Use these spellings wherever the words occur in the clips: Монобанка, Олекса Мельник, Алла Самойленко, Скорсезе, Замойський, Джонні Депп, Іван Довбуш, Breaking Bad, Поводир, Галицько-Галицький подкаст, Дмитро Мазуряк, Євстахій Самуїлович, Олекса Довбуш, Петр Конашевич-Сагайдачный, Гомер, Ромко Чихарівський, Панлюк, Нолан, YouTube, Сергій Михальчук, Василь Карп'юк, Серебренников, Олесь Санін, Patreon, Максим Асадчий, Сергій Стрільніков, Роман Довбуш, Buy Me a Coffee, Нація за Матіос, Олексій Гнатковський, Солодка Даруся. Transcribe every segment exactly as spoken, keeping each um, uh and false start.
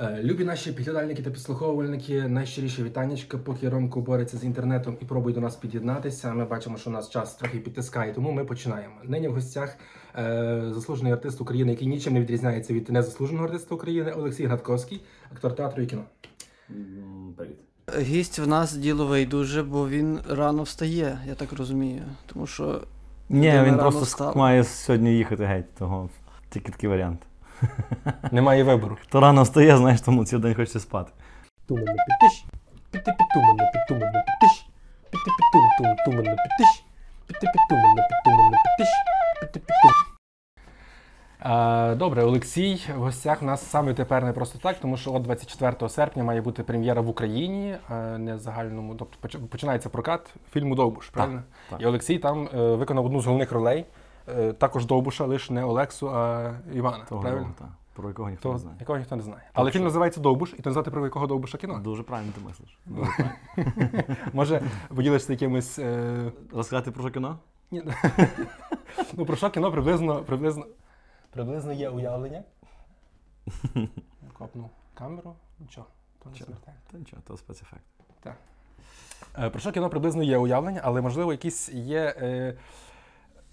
Любі наші підглядальники та підслуховувальники, найщиріше вітаннячка. Поки Ромко бореться з інтернетом і пробує до нас під'єднатися, ми бачимо, що у нас час трохи підтискає, тому ми починаємо. Нині в гостях е, заслужений артист України, який нічим не відрізняється від незаслуженого артиста України, Олексій Гнатковський, актор театру і кіно. Привіт. Гість в нас діловий дуже, бо він рано встає, я так розумію, тому що... Ні, він просто встав. Має сьогодні їхати геть, того тільки такий варіант. Немає вибору. Хто рано встає, знаєш, тому цей день хочеться спати. Добре, Олексій в гостях у нас саме тепер не просто так, тому що от двадцять четвертого серпня має бути прем'єра в Україні, не загальному, тобто починається прокат фільму «Довбуш», правильно? Так, так. І Олексій там виконав одну з головних ролей. Також Довбуша, лише не Олексу, а Івана, того, правильно? Так, про якого ніхто То, не знає. Якого ніхто не знає. Так, але що? Фільм називається «Довбуш», і ти назвати про якого Довбуша кіно. Дуже правильно ти мислиш. Дуже правильно. Може, поділишся якимось... Е... Розказати про що кіно? Ні. Ну, про що кіно приблизно, приблизно, приблизно є уявлення. Копнув камеру. Нічого, то не смертельно. Та нічого, то спецефект. Так. Е, про що кіно приблизно є уявлення, але, можливо, якісь є... Е...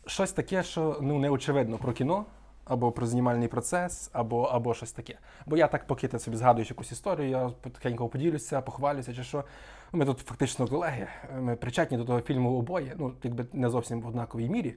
Щось таке, що ну, не очевидно про кіно, або про знімальний процес, або, або щось таке. Бо я так, поки ти собі згадуєш якусь історію, я потихеньку поділюся, похвалюся, чи що. Ми тут фактично колеги, ми причетні до того фільму обоє, ну, якби не зовсім в однаковій мірі,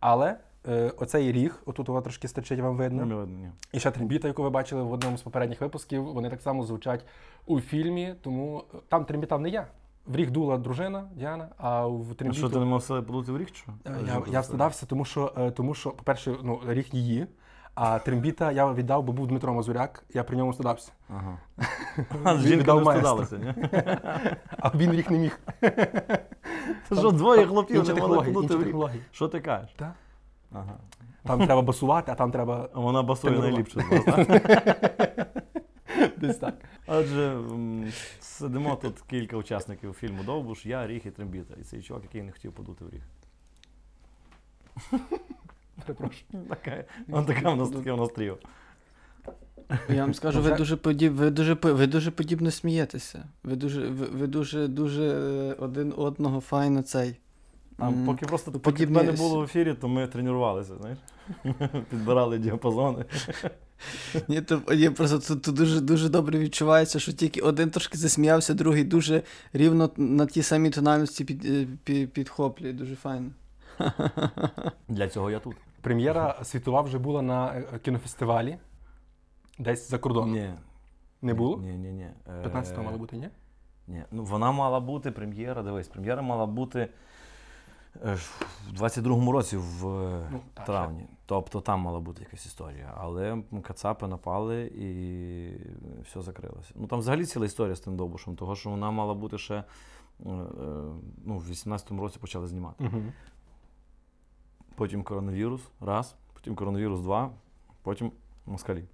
але е, оцей ріг, отут його трошки стачить, вам видно. Не видно, ні. І ще трембіта, яку ви бачили в одному з попередніх випусків, вони так само звучать у фільмі, тому там трембітав не я. В ріг дула дружина Діана, а в трембіту... Що, ти не мав сили подути в ріг, що? Я, я стидався, тому що, тому що, по-перше, ну, ріг її, а трембіта я віддав, бо був Дмитро Мазуряк, я при ньому стидався. Ага. А з жінкою не стидалися, ні? А він ріг не міг. Та що, двоє хлопів не мали подути в ріг? Що ти кажеш? Так. Ага. Там треба басувати, а там треба... А вона басує найліпше з вас, так? Десь так. Отже, сидимо тут кілька учасників фільму «Довбуш», я, ріг і трембіта. І цей чувак, який не хотів подути в ріг. Перепрошую. Он така в нас таке в нас тріо. Я вам скажу, ви дуже, подіб, ви, дуже, ви дуже подібно смієтеся. Ви дуже, ви, ви дуже, дуже один одного файно цей. Там, поки просто поки тебе не було в ефірі, то ми тренувалися, знаєш, підбирали діапазони. Ні, то я просто тут, тут дуже, дуже добре відчувається, що тільки один трошки засміявся, другий дуже рівно на тій самій тональності під, під, підхоплює, дуже файно. Для цього я тут. Прем'єра світова вже була на кінофестивалі, десь за кордоном. Ні. Не було? Ні, ні, ні. п'ятнадцятого мала бути, ні? Ні, ну вона мала бути, прем'єра, дивись, прем'єра мала бути в двадцять другому році в ну, травні. Так. Тобто там мала бути якась історія. Але кацапи напали і все закрилося. Ну там взагалі ціла історія з тим Довбушем, того що вона мала бути ще ну, в вісімнадцятому році почали знімати. Угу. Потім коронавірус, раз, потім коронавірус, два, потім москалі.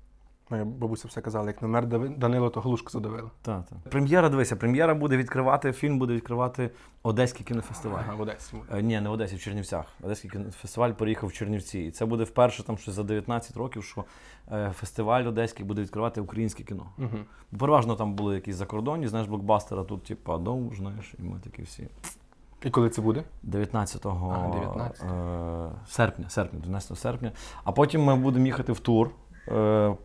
Моя бабуся все казала, як номер Данило, то глушку задавила. Так, так. Прем'єра, дивися, прем'єра буде відкривати, фільм буде відкривати Одеський кінофестиваль. Ага, в Одесі. Е, ні, не в Одесі, в Чернівцях. Одеський кінофестиваль переїхав в Чернівці. І це буде вперше там щось за дев'ятнадцять років, що е, фестиваль Одеський буде відкривати українське кіно. Угу. Бо переважно там були якісь закордонні, знаєш, блокбастери, а тут типа «Довбуш», ну, знаєш, і ми такі всі. І коли це буде? дев'ятнадцятого, а, дев'ятнадцятого. Е, серпня, серпня, дванадцятого серпня. А потім ми будемо їхати в тур.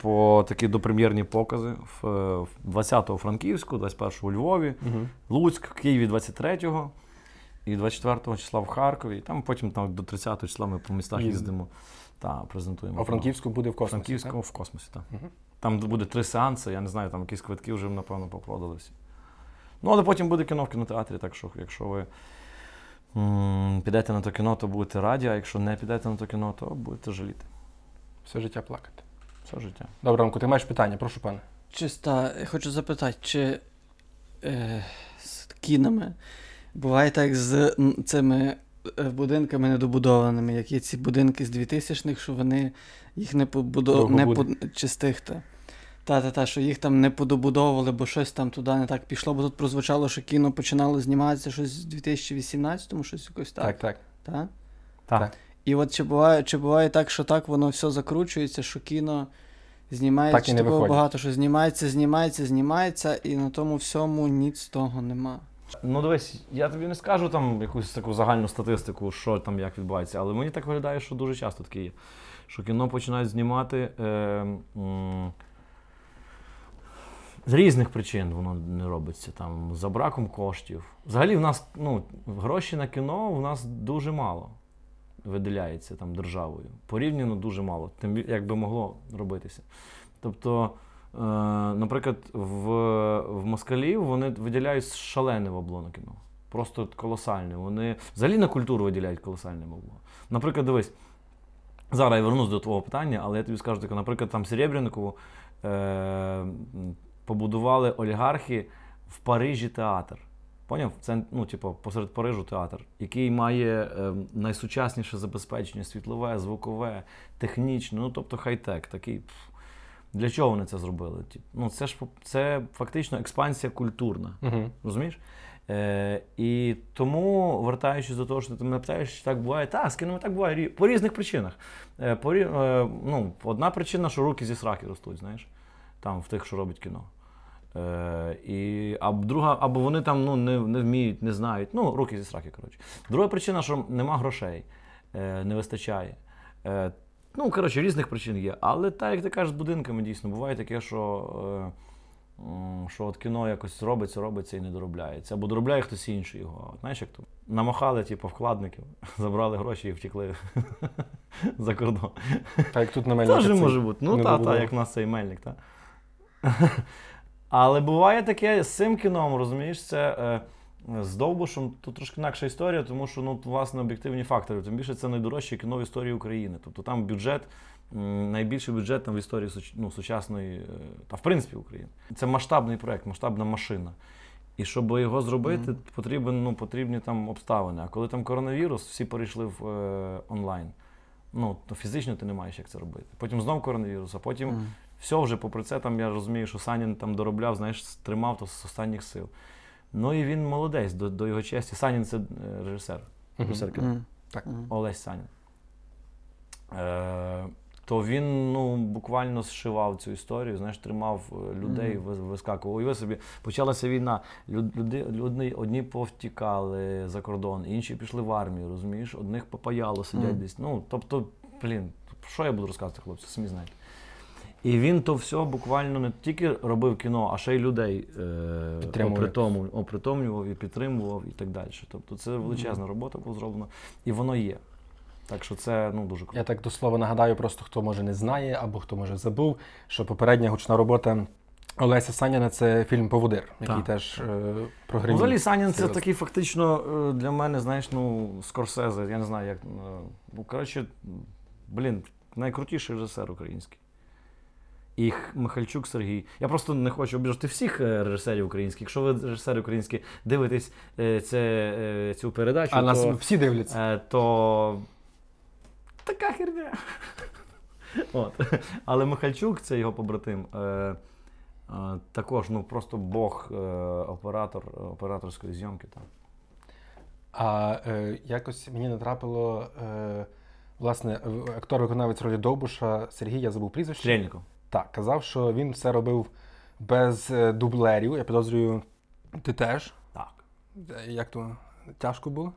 По такі допрем'єрні покази в двадцятого Франківську, двадцять першого у Львові, угу. Луцьк, в Києві двадцять третього і двадцять четвертого числа в Харкові. І там потім там, до тридцятого числа ми по містах їздимо та презентуємо. А Франківську буде в космосі? Франківську так? В космосі, так. Угу. Там буде три сеанси, я не знаю, там якісь квитки вже, напевно, попродали всі. Ну, але потім буде кіно в кінотеатрі, так що, якщо ви м- підете на то кіно, то будете раді, а якщо не підете на то кіно, то будете жаліти. Все життя плакати. Все життя. Добре, Ромко, ти маєш питання, прошу пане. Чиста, хочу запитати, чи е, з кінами буває так з цими будинками недобудованими, які ці будинки з двотисячних, що вони їх не побудовували чистих. Та-та-та, що їх там не подобудовували, бо щось там туди не так пішло, бо тут прозвучало, що кіно починало зніматися щось в дві тисячі вісімнадцятому, щось якось так. Так, так. Та? Так. Так. І от чи буває, чи буває так, що так воно все закручується, що кіно знімається такого виходить. Багато, що знімається, знімається, знімається, і на тому всьому ніц того нема. Ну дивись, я тобі не скажу там якусь таку загальну статистику, що там як відбувається, але мені так виглядає, що дуже часто таке є, що кіно починають знімати е, м- з різних причин воно не робиться, там, за браком коштів. Взагалі в нас, ну, гроші на кіно в нас дуже мало виділяється там державою, порівняно дуже мало, тим як би могло робитися. Тобто, е, наприклад, в, в москалів вони виділяють шалене бабло на кіно, просто колосальне. Вони взагалі на культуру виділяють колосальне бабло. Наприклад, дивись, зараз я вернусь до твого питання, але я тобі скажу так, наприклад, там Серебренникову е, побудували олігархи в Парижі театр. Поняв? Це, ну, типу, посеред Парижу театр, який має е, найсучасніше забезпечення світлове, звукове, технічне, ну, тобто хай-тек такий. Пф. Для чого вони це зробили? Тіп, ну, це ж це фактично експансія культурна. Угу. Розумієш? Е, і тому, вертаючись до того, що ти мене питаєш, чи так буває? Так, з кіном так буває, по різних причинах. Е, по, е, ну, одна причина, що руки зі сраки ростуть, знаєш, там в тих, що робить кіно. Е, і, а друга, або вони там ну, не, не вміють, не знають, ну, руки зі сраки, коротше. Друга причина, що нема грошей, е, не вистачає. Е, ну, коротше, різних причин є, але так, як ти кажеш, з будинками дійсно буває таке, що, е, що от кіно якось робиться, робиться і не доробляється, або доробляє хтось інший його. Знаєш, як то? Намахали, типу, вкладників, забрали гроші і втекли за кордон. Так, як тут на Мельника. Теж може бути, ну, та, та, як в нас цей Мельник, та. Але буває таке з цим кіном, розумієш, це е, з Довбушем тут трошки інакша історія, тому що, ну, власне, об'єктивні фактори. Тим більше це найдорожче кіно в історії України. Тобто там бюджет, м, найбільший бюджет там в історії суч, ну, сучасної, е, та в принципі України. Це масштабний проєкт, масштабна машина. І щоб його зробити, mm-hmm. потрібен, ну, потрібні там обставини. А коли там коронавірус, всі перейшли в е, онлайн. Ну, то фізично ти не маєш, як це робити. Потім знов коронавірус, а потім... Mm-hmm. Все вже, попри це, там я розумію, що Санін там доробляв, знаєш, тримав то з останніх сил. Ну і він молодець, до, до його честі. Санін — це режисер, режисер mm-hmm. кіно. Mm-hmm. Олесь Санін. Е, то він, ну, буквально зшивав цю історію, знаєш, тримав людей, mm-hmm. вискакував. Уяви собі, почалася війна, люди, люди одні повтікали за кордон, інші пішли в армію, розумієш? Одних попаяло, сидять mm-hmm. десь. Ну, тобто, блін, що я буду розказувати, хлопці, самі знаєте. І він то все буквально не тільки робив кіно, а ще й людей е- опритомлював, опритомлював і підтримував і так далі. Тобто це величезна робота була зроблена, і воно є. Так що це, ну, дуже круто. Я так до слова нагадаю, просто хто може не знає або хто може забув, що попередня гучна робота Олеся Саніна — це фільм «Поводир», який так. теж е- прогримів. Взагалі Санін — це такий фактично для мене, знаєш, ну, Скорсезе, я не знаю як. Ну, коротше, блін, найкрутіший режисер український. І Михальчук Сергій. Я просто не хочу обіжати всіх режисерів українських. Якщо ви режисери українські дивитесь це, цю передачу, а то, нас всі дивляться, то така херня. От. Але Михальчук, це його побратим, також, ну, просто бог оператор операторської зйомки. Там. А е, якось мені натрапило е, власне актор-виконавець ролі Довбуша Сергій, я забув прізвище. Стрільніков. Так, казав, що він все робив без дублерів. Я підозрюю, ти теж? Так. Як то? Тяжко було?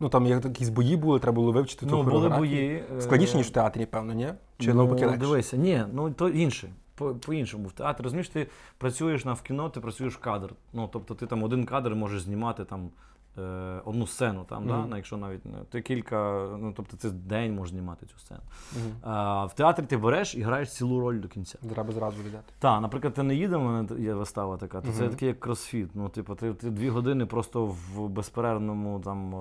Ну, там якісь бої були, треба було вивчити ну, ту хореографію. Складніше, ніж в театрі, певно, ні? Чи навпаки легше? Ну, дивися, ні, ну, то інше. По- по-іншому. В театрі, розумієш, ти працюєш на в кіно, ти працюєш в кадр. Ну, тобто ти там один кадр можеш знімати там е- одну сцену, там, mm-hmm. да? Якщо навіть ти кілька, ну, тобто ти день можеш знімати цю сцену. Mm-hmm. А в театрі ти береш і граєш цілу роль до кінця. Треба зразу віддати. Так, наприклад, ти не їдемо, в мене є вистава така, то mm-hmm. це такий як кросфіт. Ну, типу, ти, ти дві години просто в безперервному там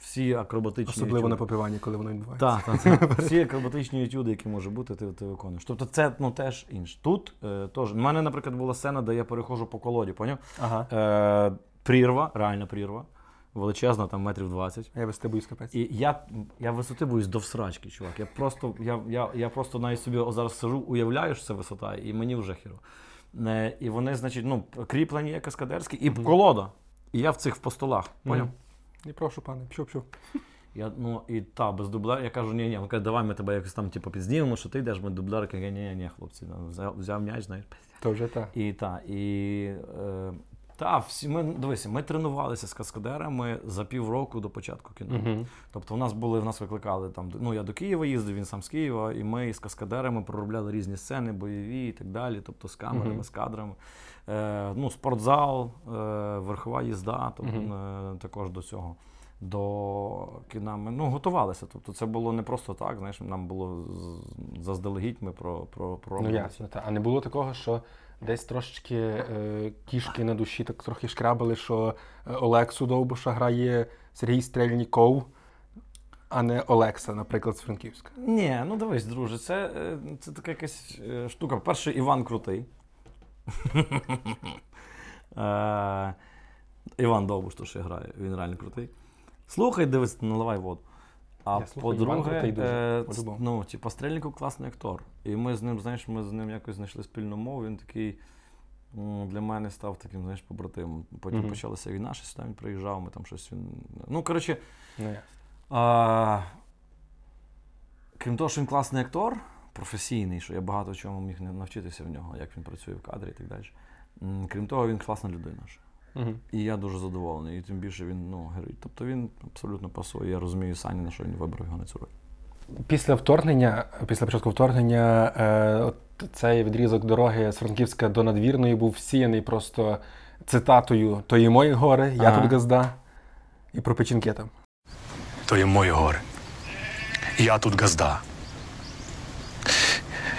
всі акробатичні особливо етюди. На попіванні, коли воно відбувається. Так, так, так. Всі акробатичні етюди, які можуть бути, ти, ти виконуєш. Тобто це, ну, теж інше. Тут е, теж. У мене, наприклад, була сцена, де я перехожу по колоді, поняв? Ага. Е, прірва, реальна прірва, величезна, там метрів двадцять. Я висоти боюсь, капець. І я, я висоти боюсь до всрачки, чувак. Я просто, я, я, я просто навіть собі зараз сижу, уявляю, що це висота, і мені вже хіро. Е, і вони, значить, ну, кріплені є каскадерські, і mm-hmm. колода. І я в цих в постолах, поняв? Mm-hmm. Не прошу, пане, пшо-пшо. Я, ну, і та, без дублера, я кажу, ні-ні, він каже, давай ми тебе якось там типу, підзнімемо, що ти йдеш, ми дублер, я кажу, ні-ні-ні, хлопці, взяв, взяв м'яч, знаєш. То вже так. І та, і, е, та всі, ми, дивися, ми тренувалися з каскадерами за півроку до початку кіно. Uh-huh. Тобто в нас були, в нас викликали, там, ну я до Києва їздив, він сам з Києва, і ми з каскадерами проробляли різні сцени, бойові і так далі, тобто з камерами, uh-huh. з кадрами. Е, ну, спортзал, е, верхова їзда, тобто, uh-huh. е, також до цього. До кіна ми ну, готувалися. Тобто це було не просто так, знаєш, нам було заздалегідь ми про, про, про ну, ясно, та. А не було такого, що десь трошечки е, кішки на душі так трохи шкрабили, що Олексу Довбуша грає Сергій Стрільніков, а не Олекса, наприклад, з Франківська? Ні, ну дивись, друже, це, це така якась штука. Перший Іван крутий. Іван Довбуш теж грає, він реально крутий. Слухай, дивись, наливай воду. А по-друге, е, ну, типу, Стрельников класний актор. І ми з ним, знаєш, ми з ним якось знайшли спільну мову, він такий для мене став таким, знаєш, побратимом. Потім mm-hmm. почалася війна, щось там він приїжджав, ми там щось він... Ну, коротше, mm-hmm. а, крім того, що він класний актор, професійний, що я багато чому міг навчитися в нього, як він працює в кадрі і так далі. Крім того, він класна людина. Uh-huh. І я дуже задоволений, і тим більше він, ну, герой. Тобто він абсолютно пасує, я розумію Саніна, що він вибрав його на цю роль. Після вторгнення, після початку вторгнення, е, от цей відрізок дороги з Франківська до Надвірної був всіяний просто цитатою «То є мої гори, я ага. тут газда» і про печінки там. «То є мої гори, я тут газда.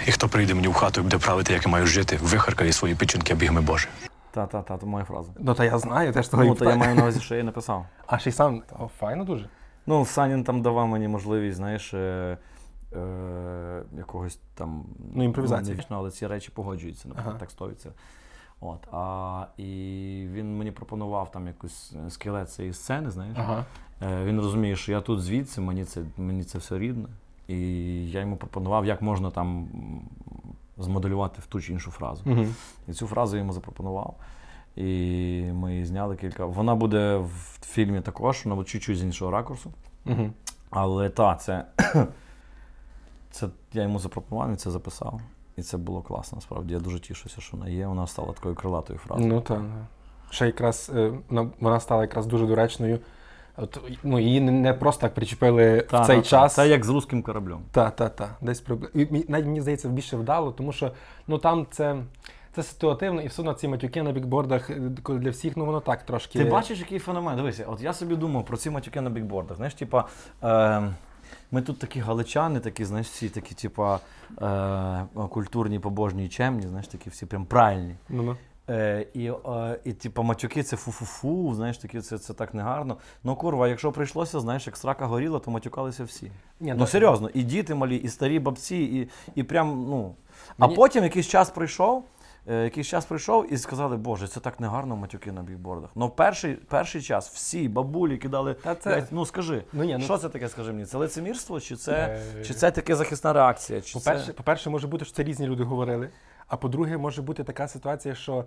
І хто прийде мені в хату і буде правити, як я маю жити, вихаркає свої печінки бігами Боже». Та-та-та, то моя фраза. Ну, та я знаю, теж того і питаю. Ну, та я маю на увазі, що я написав. А ще й сам? О, файно дуже. Ну, Санін там давав мені можливість, знаєш, е, е, якогось там... Ну, імпровізації. Ну, але ці речі погоджуються, наприклад, ага. текстовіться. От, а, і він мені пропонував там якийсь скелет цієї сцени, знаєш. Ага. Е, він розуміє, що я тут звідси, мені це, мені це все рідне. І я йому пропонував, як можна там... змоделювати в ту чи іншу фразу. Uh-huh. І цю фразу я йому запропонував. І ми її зняли кілька. Вона буде в фільмі також, вона буде чуть-чуть з іншого ракурсу. Uh-huh. Але та, це... це я йому запропонував, він це записав. І це було класно, насправді. Я дуже тішуся, що вона є. Вона стала такою крилатою фразою. Ну так. Ще якраз вона стала якраз дуже доречною. От, ну, її не просто так причепили та, в цей та, час. Це як з русським кораблем. Так, так, так. Десь приблизно. Навіть мені здається, більше вдало, тому що ну, там це, це ситуативно, і все одно ці матюки на бікбордах для всіх, ну воно так трошки. Ти бачиш, який феномен? Дивися, от я собі думав про ці матюки на бікбордах. Знаєш, типа, е, ми тут такі галичани, такі, знаєш, всі такі, типа, е, культурні, побожні і чемні, знаєш, такі всі прям правильні. Ну-ну. Е, і, е, і типу, матюки це фу-фу-фу, знаєш, такі, це, це так негарно. Ну, курва, якщо прийшлося, знаєш, як срака горіла, то матюкалися всі. Ні, ну, серйозно, і діти малі, і старі бабці, і, і прям, ну... Мені... А потім якийсь час прийшов, е, якийсь час прийшов і сказали, боже, це так негарно матюки на бікбордах. Ну, перший, перший час всі бабулі кидали... Це... Ну, скажи, ну, ні, ну... що це таке, скажи мені? Це лицемірство, чи це, е... чи це таке захисна реакція? Чи по-перше, це... по-перше, може бути, що це різні люди говорили. А по-друге, може бути така ситуація, що,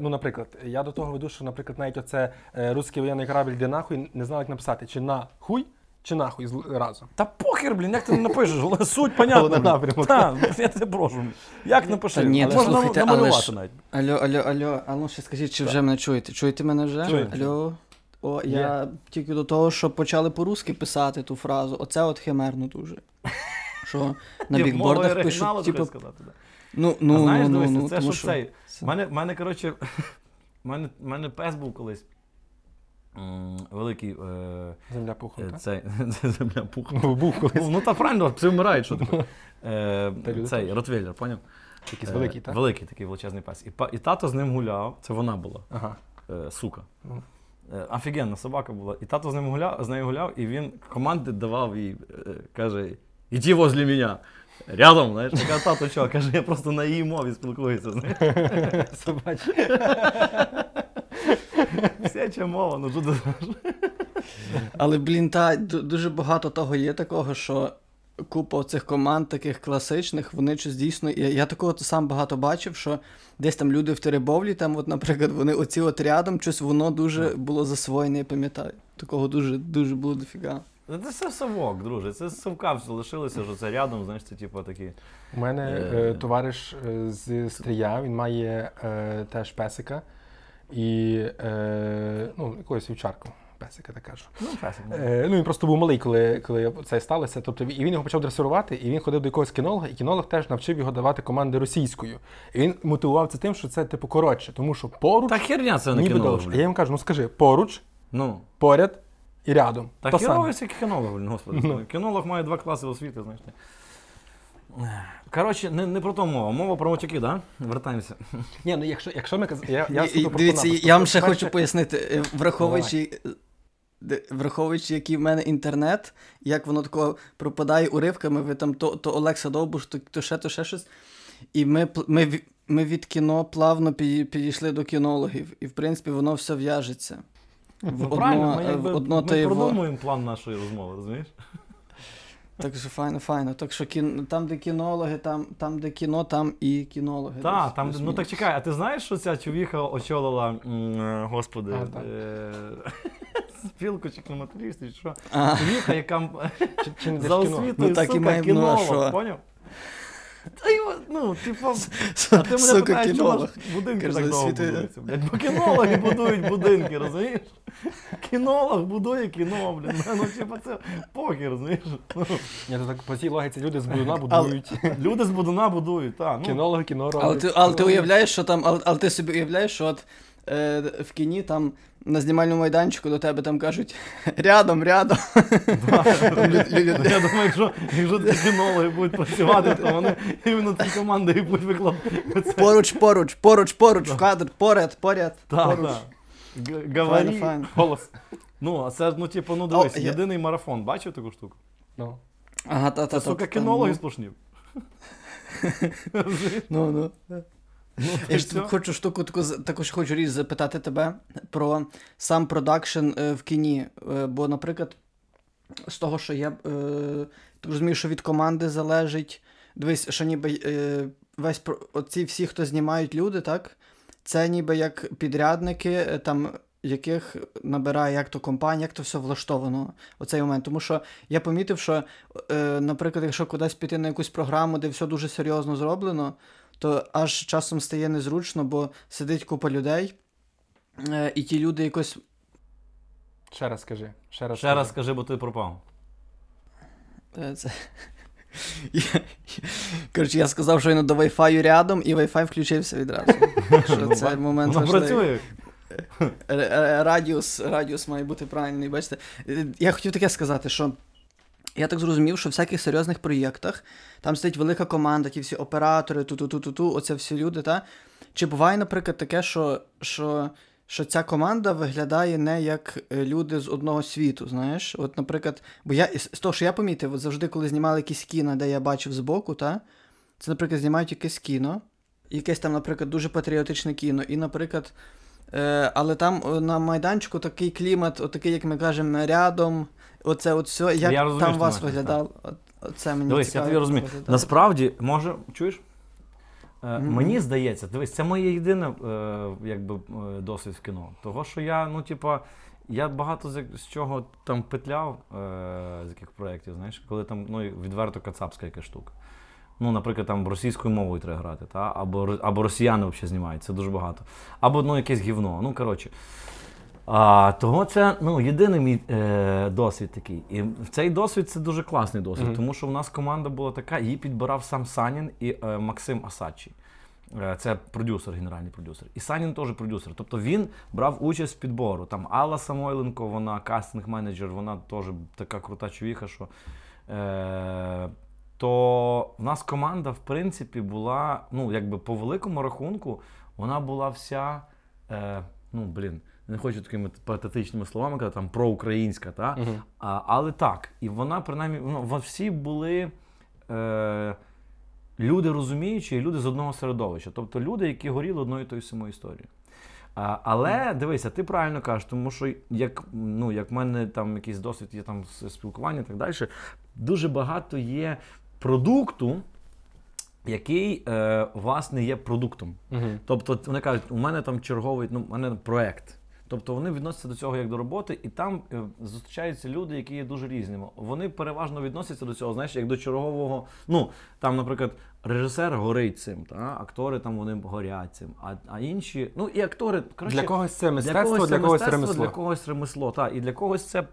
ну, наприклад, я до того веду, що, наприклад, навіть оце «Русський воєнний корабль, де нахуй» не знав, як написати, чи «нахуй», чи «нахуй» разом. Та похер, блін, як ти не напишеш, суть понятна. Напрямок. Та, я тебе прошу, як напиши, можна намалювати навіть. Алло, алло, алло, а ну ще скажіть, чи вже мене чуєте? Чуєте мене вже? Алло? О, я тільки до того, що почали по-русски писати ту фразу, оце от химерно дуже. Що на бікбордах пишуть, типу... Ну, ну, а знаєш, ну, дивись, ну, це що цей. У мене, мене, коротше, в мене, мене пес був колись великий... Е, земля пухом, е, цей, це земля пухом. Ну, був колись. Ну, та правильно, пси вмирають, що таке. Е, цей, ротвейлер, поняв? Якийсь великий, так? Великий такий величезний пес. І, і тато з ним гуляв, це вона була, ага. е, сука. Ага. Офігенна собака була. І тато з ним гуляв, з нею гуляв, і він команди давав їй, каже, «Іди возле мене». Рядом, знаєш, така тато чого, каже, я просто на її мові спілкуюся, знаєш. Собачі. Всяча мова, ну тут. Але, блін, та, дуже багато того є такого, що купа цих команд таких класичних, вони щось дійсно, я, я такого сам багато бачив, що десь там люди в Теребовлі, там, от, наприклад, вони оці от рядом, щось воно дуже було засвоєне, я пам'ятаю. Такого дуже, дуже було дофіга. Це все совок, друже. Це совка залишилося, що це рядом, знаєш, це типу такі... У мене е... товариш з Стрия, він має е, теж песика і е, ну, якусь вівчарку. Песик, я так кажу. Ну, песик, е, ну, він просто був малий, коли, коли це сталося. Тобто, і він його почав дресирувати, і він ходив до якогось кінолога, і кінолог теж навчив його давати команди російською. І він мотивував це тим, що це типу коротше, тому що поруч... Та херня це не кінолог. Я йому кажу, ну скажи, поруч, ну. поряд і рядом. Та херовець як кінолог, господи. Ну. Кінолог має два класи освіти, знаєш. Коротше, не, не про то мова. Мова про матюки, да? Вертаємося. Ні, ну якщо, якщо ми казали... Я, я, я, дивіться, я вам ще хочу пояснити, враховуючи... Враховуючи, який в мене інтернет, як воно тако пропадає уривками, ви там то, то Олекса Довбуш, то, то ще, то ще щось. І ми, ми, ми від кіно плавно підійшли до кінологів. І, в принципі, воно все в'яжеться. В одно, правильно, ми, якби, одно ми продумуємо план нашої розмови, розумієш? Так що файно, файно. Так що кіно, там, де кінологи, там, там, де кіно, там і кінологи. Так, там, ну так чекай, а ти знаєш, що ця човіха очолила, господи, а, е- спілку чи кліматолістів, чи що? Човіха, яка чи, чи за освітою, ну, так, сука, і кінолог, поняв? Та його, ну, типа, а ти мене питаєш, чого будинки так довго будуються, блядь, бо кінологи будують будинки, розумієш? Кінолог будує кіно, блядь, ну, типа, це похер, розумієш? Ні, то так, по цій логіці люди з будуна будують. Люди з будуна будують, так. Кінологи кіно роблять. Але ти уявляєш, що там, але ти собі уявляєш, що от в кіні там на знімальному майданчику до тебе там кажуть рядом, рядом. Я думаю, якщо кінологи будуть працювати, то вони іменно ці команди і будуть викладати. Поруч, поруч, поруч, поруч, в кадр, поряд, поряд, поруч. Говори, голос. Ну, а це, ну, типу, ну, дивись, єдиний марафон. Бачив таку штуку? Ну. Ага, та-та-та. Це, сука, кінологи сплошні. Ну, ну. Ну, я ж хочу штуку, таку, також хочу річ запитати тебе про сам продакшн е, в кіні. Е, бо, наприклад, з того, що я е, розумію, що від команди залежить, дивись, що ніби е, весь оці всі, хто знімають люди, так? Це ніби як підрядники, е, там, яких набирає як-то компанія, як-то все влаштовано у цей момент. Тому що я помітив, що, е, наприклад, якщо кудись піти на якусь програму, де все дуже серйозно зроблено, то аж часом стає незручно, бо сидить купа людей, е, і ті люди якось... Ще раз скажи. Ще раз, ще раз скажи, бо ти пропав. Це... Я... Коротше, я сказав, що він до Wi-Fi рядом, і Wi-Fi включився відразу. Що це момент важливий. Радіус, радіус має бути правильний, бачите. Я хотів таке сказати, що... Я так зрозумів, що в всяких серйозних проєктах там сидить велика команда, ті всі оператори, ту-ту-ту-ту-ту, оце всі люди, та? Чи буває, наприклад, таке, що, що, що ця команда виглядає не як люди з одного світу, знаєш? От, наприклад, бо я, з того, що я помітив, от завжди, коли знімали якісь кіно, де я бачив збоку, та? Це, наприклад, знімають якесь кіно, якесь там, наприклад, дуже патріотичне кіно, і, наприклад, е, але там на майданчику такий клімат, отакий, як ми кажемо, рядом. Оце от все, як я розумію, там вас виглядало, оце мені дивись, цікаво. Дивись, я тобі розумію. Виглядало. Насправді, може, чуєш? Mm-hmm. Мені здається, дивись, це моє єдине якби, досвід в кіно. Того, що я, ну, типа, я багато з чого там петляв, з яких проєктів, знаєш, коли там, ну, відверто кацапська якась штука. Ну, наприклад, там російською мовою треба грати, та? Або, або росіяни взагалі знімають, це дуже багато. Або, ну, якесь гівно, ну, коротше. А, того це ну, єдиний мій е, досвід такий. І цей досвід це дуже класний досвід, mm-hmm. тому що в нас команда була така, її підбирав сам Санін і е, Максим Асадчий. Е, це продюсер, генеральний продюсер. І Санін теж продюсер. Тобто він брав участь в підбору. Там Алла Самойленко, вона кастинг-менеджер, вона теж така крута човіха, що... Е, то в нас команда, в принципі, була, ну, якби по великому рахунку, вона була вся, е, ну, блін, не хочу такими патетичними словами казати, там проукраїнська, та? Угу. А, але так. І вона, принаймні, ну, всі були е, люди розуміючі і люди з одного середовища. Тобто люди, які горіли одною і тою самою історією. А, але, угу. дивися, ти правильно кажеш, тому що як, ну, як в мене там якийсь досвід є там спілкування і так далі, дуже багато є продукту, який е, власне є продуктом. Угу. Тобто вони кажуть, у мене там черговий, ну, у мене проект. Тобто вони відносяться до цього як до роботи, і там зустрічаються люди, які є дуже різними. Вони переважно відносяться до цього, знаєш, як до чергового. Ну, там, наприклад, режисер горить цим, та? Актори там вони горять цим, а, а інші, ну і актори, коротше, для когось це мистецтво, для когось це ремесло. Для когось ремесло, так, і для когось це,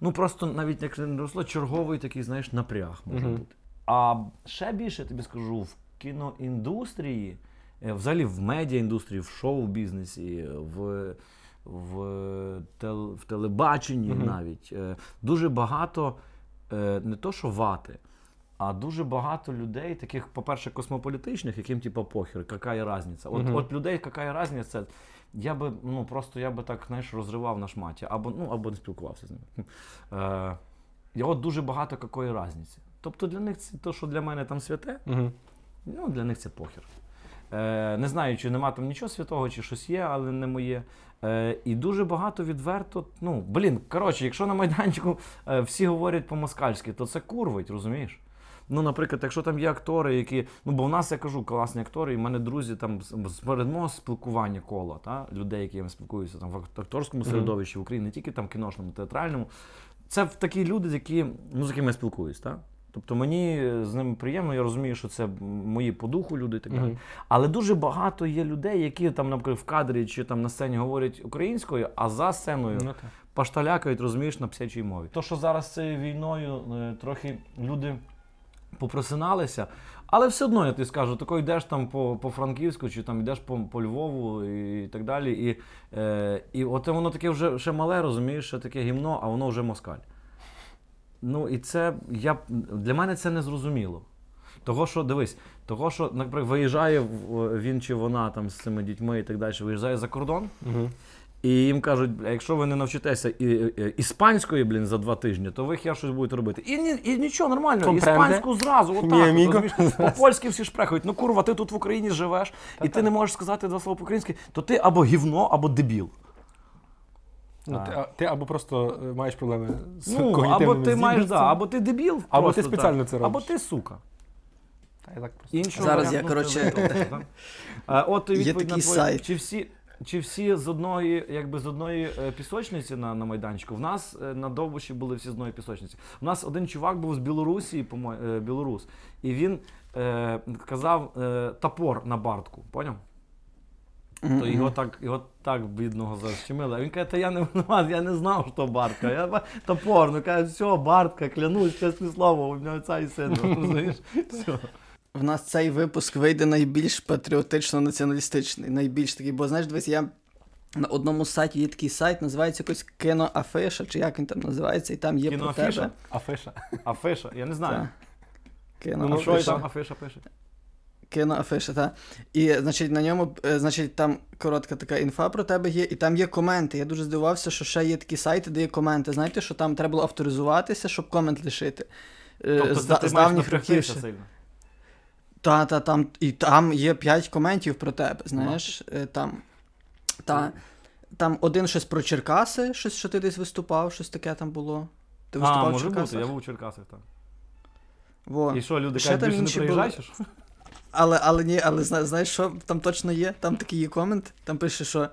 ну просто навіть як не ремесло, черговий такий, знаєш, напряг може mm-hmm. бути. А ще більше, я тобі скажу, в кіноіндустрії, взагалі в медіаіндустрії, в шоу-бізнесі, в В, тел, в телебаченні mm-hmm. навіть, дуже багато, не то що вати, а дуже багато людей, таких, по-перше, космополітичних, яким типу похер, какая разниця. От, mm-hmm. от людей, какая разниця, я би, ну, просто я би так, знаєш, розривав на шматі, або, ну, або не спілкувався з ними. Е, і от дуже багато какої разниці. Тобто для них це те, що для мене там святе, mm-hmm. ну, для них це похер. Е, не знаю, чи нема там нічого святого, чи щось є, але не моє. Е, і дуже багато відверто, ну, блін, коротше, якщо на майданчику е, всі говорять по-москальськи, то це курвить, розумієш? Ну, наприклад, якщо там є актори, які, ну, бо в нас, я кажу, класні актори, і в мене друзі там серед мого спілкування кола, та, людей, які я спілкуюся там в акторському середовищі, в Україні, не тільки там кіношному, театральному, це такі люди, з які, ну, з якими я спілкуюсь, так? Тобто мені з ними приємно, я розумію, що це мої по духу люди і так далі. Mm-hmm. Але дуже багато є людей, які там, наприклад, в кадрі чи там на сцені говорять українською, а за сценою mm-hmm. пашталякають, розумієш, на псячій мові. То, що зараз з цією війною трохи люди попросиналися, але все одно, я тобі скажу, тако йдеш там по, по Франківську, чи там йдеш по, по Львову і так далі, і, е, і от воно таке вже ще мале, розумієш, ще таке гімно, а воно вже москаль. Ну і це, я, для мене це незрозуміло. Того, що, дивись, того, що, наприклад, виїжджає він чи вона там з цими дітьми і так далі, виїжджає за кордон, угу. і їм кажуть, якщо ви не навчитеся і, і, іспанської, блін, за два тижні, то ви хер щось будете робити. І, і, і нічого, нормально, Компренде? Іспанську зразу, отак, розумієш, по-польськи всі шпрехають, ну курва, ти тут в Україні живеш, та-та. І ти не можеш сказати два слова по-українськи, то ти або гівно, або дебіл. Ну, ти, ти або просто маєш проблеми з ну, когнітивними здібностями, да, або ти дебіл, або просто, ти спеціально так. це робиш, або ти сука. Та, я так просто. Зараз я, коротше, от відповідь на твої, чи всі, чи всі з одної, якби з одної пісочниці на, на майданчику, в нас на Довбуші були всі з одної пісочниці. У нас один чувак був з Білорусі, по-моєму, білорус, і він е, казав е, топор на бартку, поняв? Mm-hmm. То його так, його так бідного защемили. А він каже, та я не винуват, я не знав, що бартка. Я топор, ну каже, все, бартка, клянусь, чесне слово, у мене отця і сина, розумієш? Все. В нас цей випуск вийде найбільш патріотично-націоналістичний, найбільш такий, бо знаєш, дивись, я на одному сайті, є такий сайт, називається якось кіноафиша, чи як він там називається, і там є про тебе. Кіноафіша? Афиша? Афиша? Я не знаю. Кіноафіша. Ну що там афиша пише? Кіноафіша, так. І, значить, на ньому, значить, там коротка така інфа про тебе є, і там є коменти. Я дуже здивувався, що ще є такі сайти, де є коменти. Знаєте, що там треба було авторизуватися, щоб комент лишити. Тобто з, ти з давніх років ще. Сильно? Та, та, там, і там є п'ять коментів про тебе, знаєш, ага. там. Та, там один щось про Черкаси, щось, що ти десь виступав, щось таке там було. Ти виступав а, в Черкасах? А, може бути, я був у Черкасах, так. Во. І що, люди кажуть, більше не приїжджаєш, що? Але, але ні, але зна, знаєш, що там точно є? Там такий є комент, там пише, що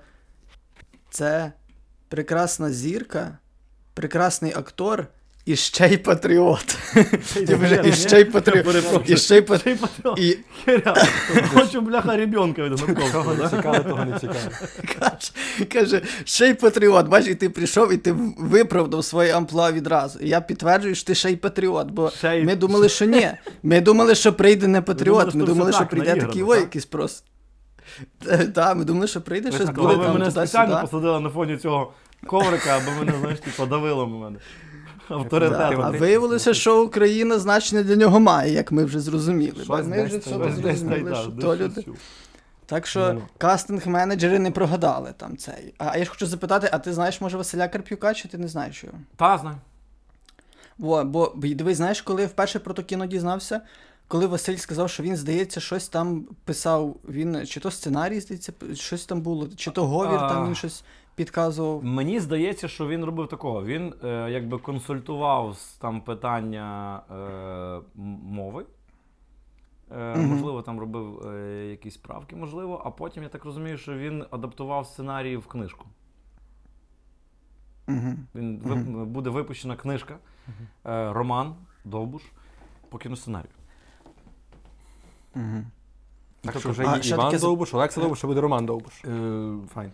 це прекрасна зірка, прекрасний актор і ще й патріот. І ще й патріот. І ще й патріот. Хочу, бляха, ребенка від Гнатковського. Кого не цікаво, того не цікаво. Каже, ще й патріот. Бачиш, і ти прийшов, і ти виправдав своє амплуа відразу. І я підтверджую, що ти ще й патріот, бо ми думали, що ні. Ми думали, що прийде не патріот, ми думали, що прийде такий ой, якийсь просто. Так, ми думали, що прийде щось. Коли ви мене спеціально посадили на фоні цього коврика, аби мене, знаєш, подавило мене. Да, а виявилося, що Україна значення для нього має, як ми вже зрозуміли. Без них вже все зрозуміли, що то люди. Так що no. кастинг-менеджери не прогадали там цей. А, а я ж хочу запитати, а ти знаєш, може, Василя Карп'юка, чи ти не знаєш його? Та, знаю. Бо, бо дивись, знаєш, коли я вперше про то кіно дізнався, коли Василь сказав, що він, здається, щось там писав, він чи то сценарій, здається, щось там було, чи то говір, а... там він щось... підказував. Мені здається, що він робив такого. Він е, якби консультував з там питання е, мови. Е, mm-hmm. Можливо, там робив е, якісь правки, можливо. А потім, я так розумію, що він адаптував сценарії в книжку. Uh-huh. Він uh-huh. буде випущена книжка, uh-huh. Роман Довбуш по кіносценарію. Uh-huh. Так тобто, що вже а, є Іван таке... Довбуш, Олексій Довбуш, що буде Роман Довбуш. Uh, Файн.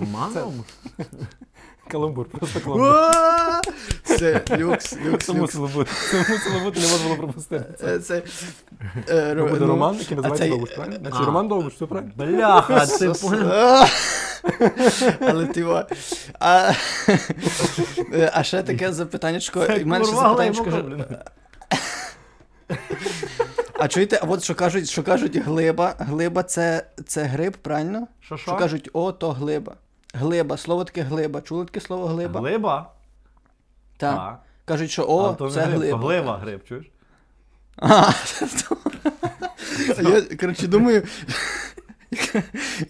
Роман Довбуш? Це... Каламбур, просто каламбур. Це люкс, люкс, це мусило бути. Це мусило бути, не можна було пропустити. Це буде Роман, який називається Довбуш, правильно? Значить, Роман Довбуш, все правильно? Бляха, це поняв. Але ти його... А... а ще таке запитанечко, і в мене ще запитанечко... А чуєте, а от що кажуть, що кажуть глиба, глиба це, це гриб, правильно? Що, що? Що кажуть, о, то глиба. Глиба, слово таке глиба. Чули таке слово глиба? Глиба? Так. А. Кажуть, що о, а, це гриб. Глиба. Глиба гриб, чуєш? А, то... Я, коротше, думаю...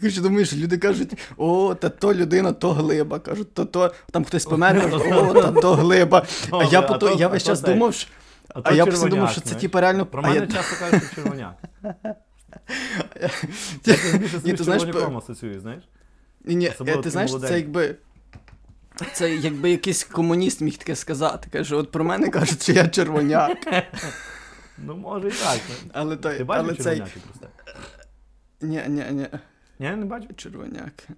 Якщо думаєш, люди кажуть, о, та то людина, то глиба. Кажуть, то то, там хтось помер, кажуть, о, та то глиба. А я потім, я весь час думав, що... А, а я просто думав, що це типу реально... Про мене я... часто кажуть, що червоняк. Це більше з червоняком асоціює, знаєш? Ні, ти знаєш, це якби... Це якби якийсь комуніст міг таке сказати. Каже, от про мене кажуть, що я червоняк. Ну, може і так. Але той, ти бачив червоняки просто? Ні, ні, ні. Я не бачив? Червоняк.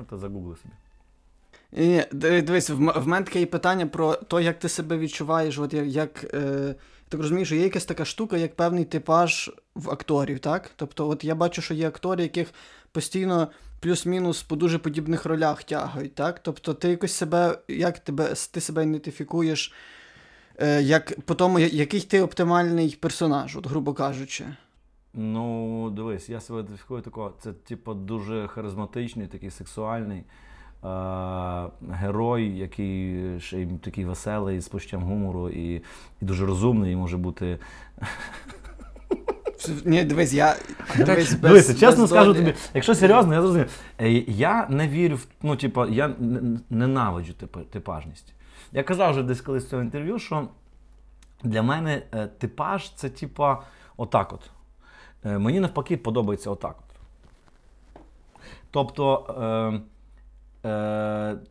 А то загугли собі. Ні, дивись, в мене таке питання про те, як ти себе відчуваєш, от як, як е, так розумієш, що є якась така штука, як певний типаж в акторів, так? Тобто, от я бачу, що є актори, яких постійно плюс-мінус по дуже подібних ролях тягають, так? Тобто, ти якось себе, як тебе, ти себе ідентифікуєш, е, як по тому, який ти оптимальний персонаж, от, грубо кажучи? Ну, дивись, я себе ідентифікую такого, це, типу, дуже харизматичний, такий сексуальний. Герой, який ще й такий веселий, з почуттям гумору і, і дуже розумний, і може бути... Ні, дивись, я... Дивись, без, дивись без, чесно без скажу долі. Тобі, якщо серйозно, я зрозумів. Я не вірю в... Ну, типу, я ненавиджу типажність. Я казав вже десь колись в цьому інтерв'ю, що для мене типаж це, типа, отак от. Мені навпаки подобається отак от. Тобто...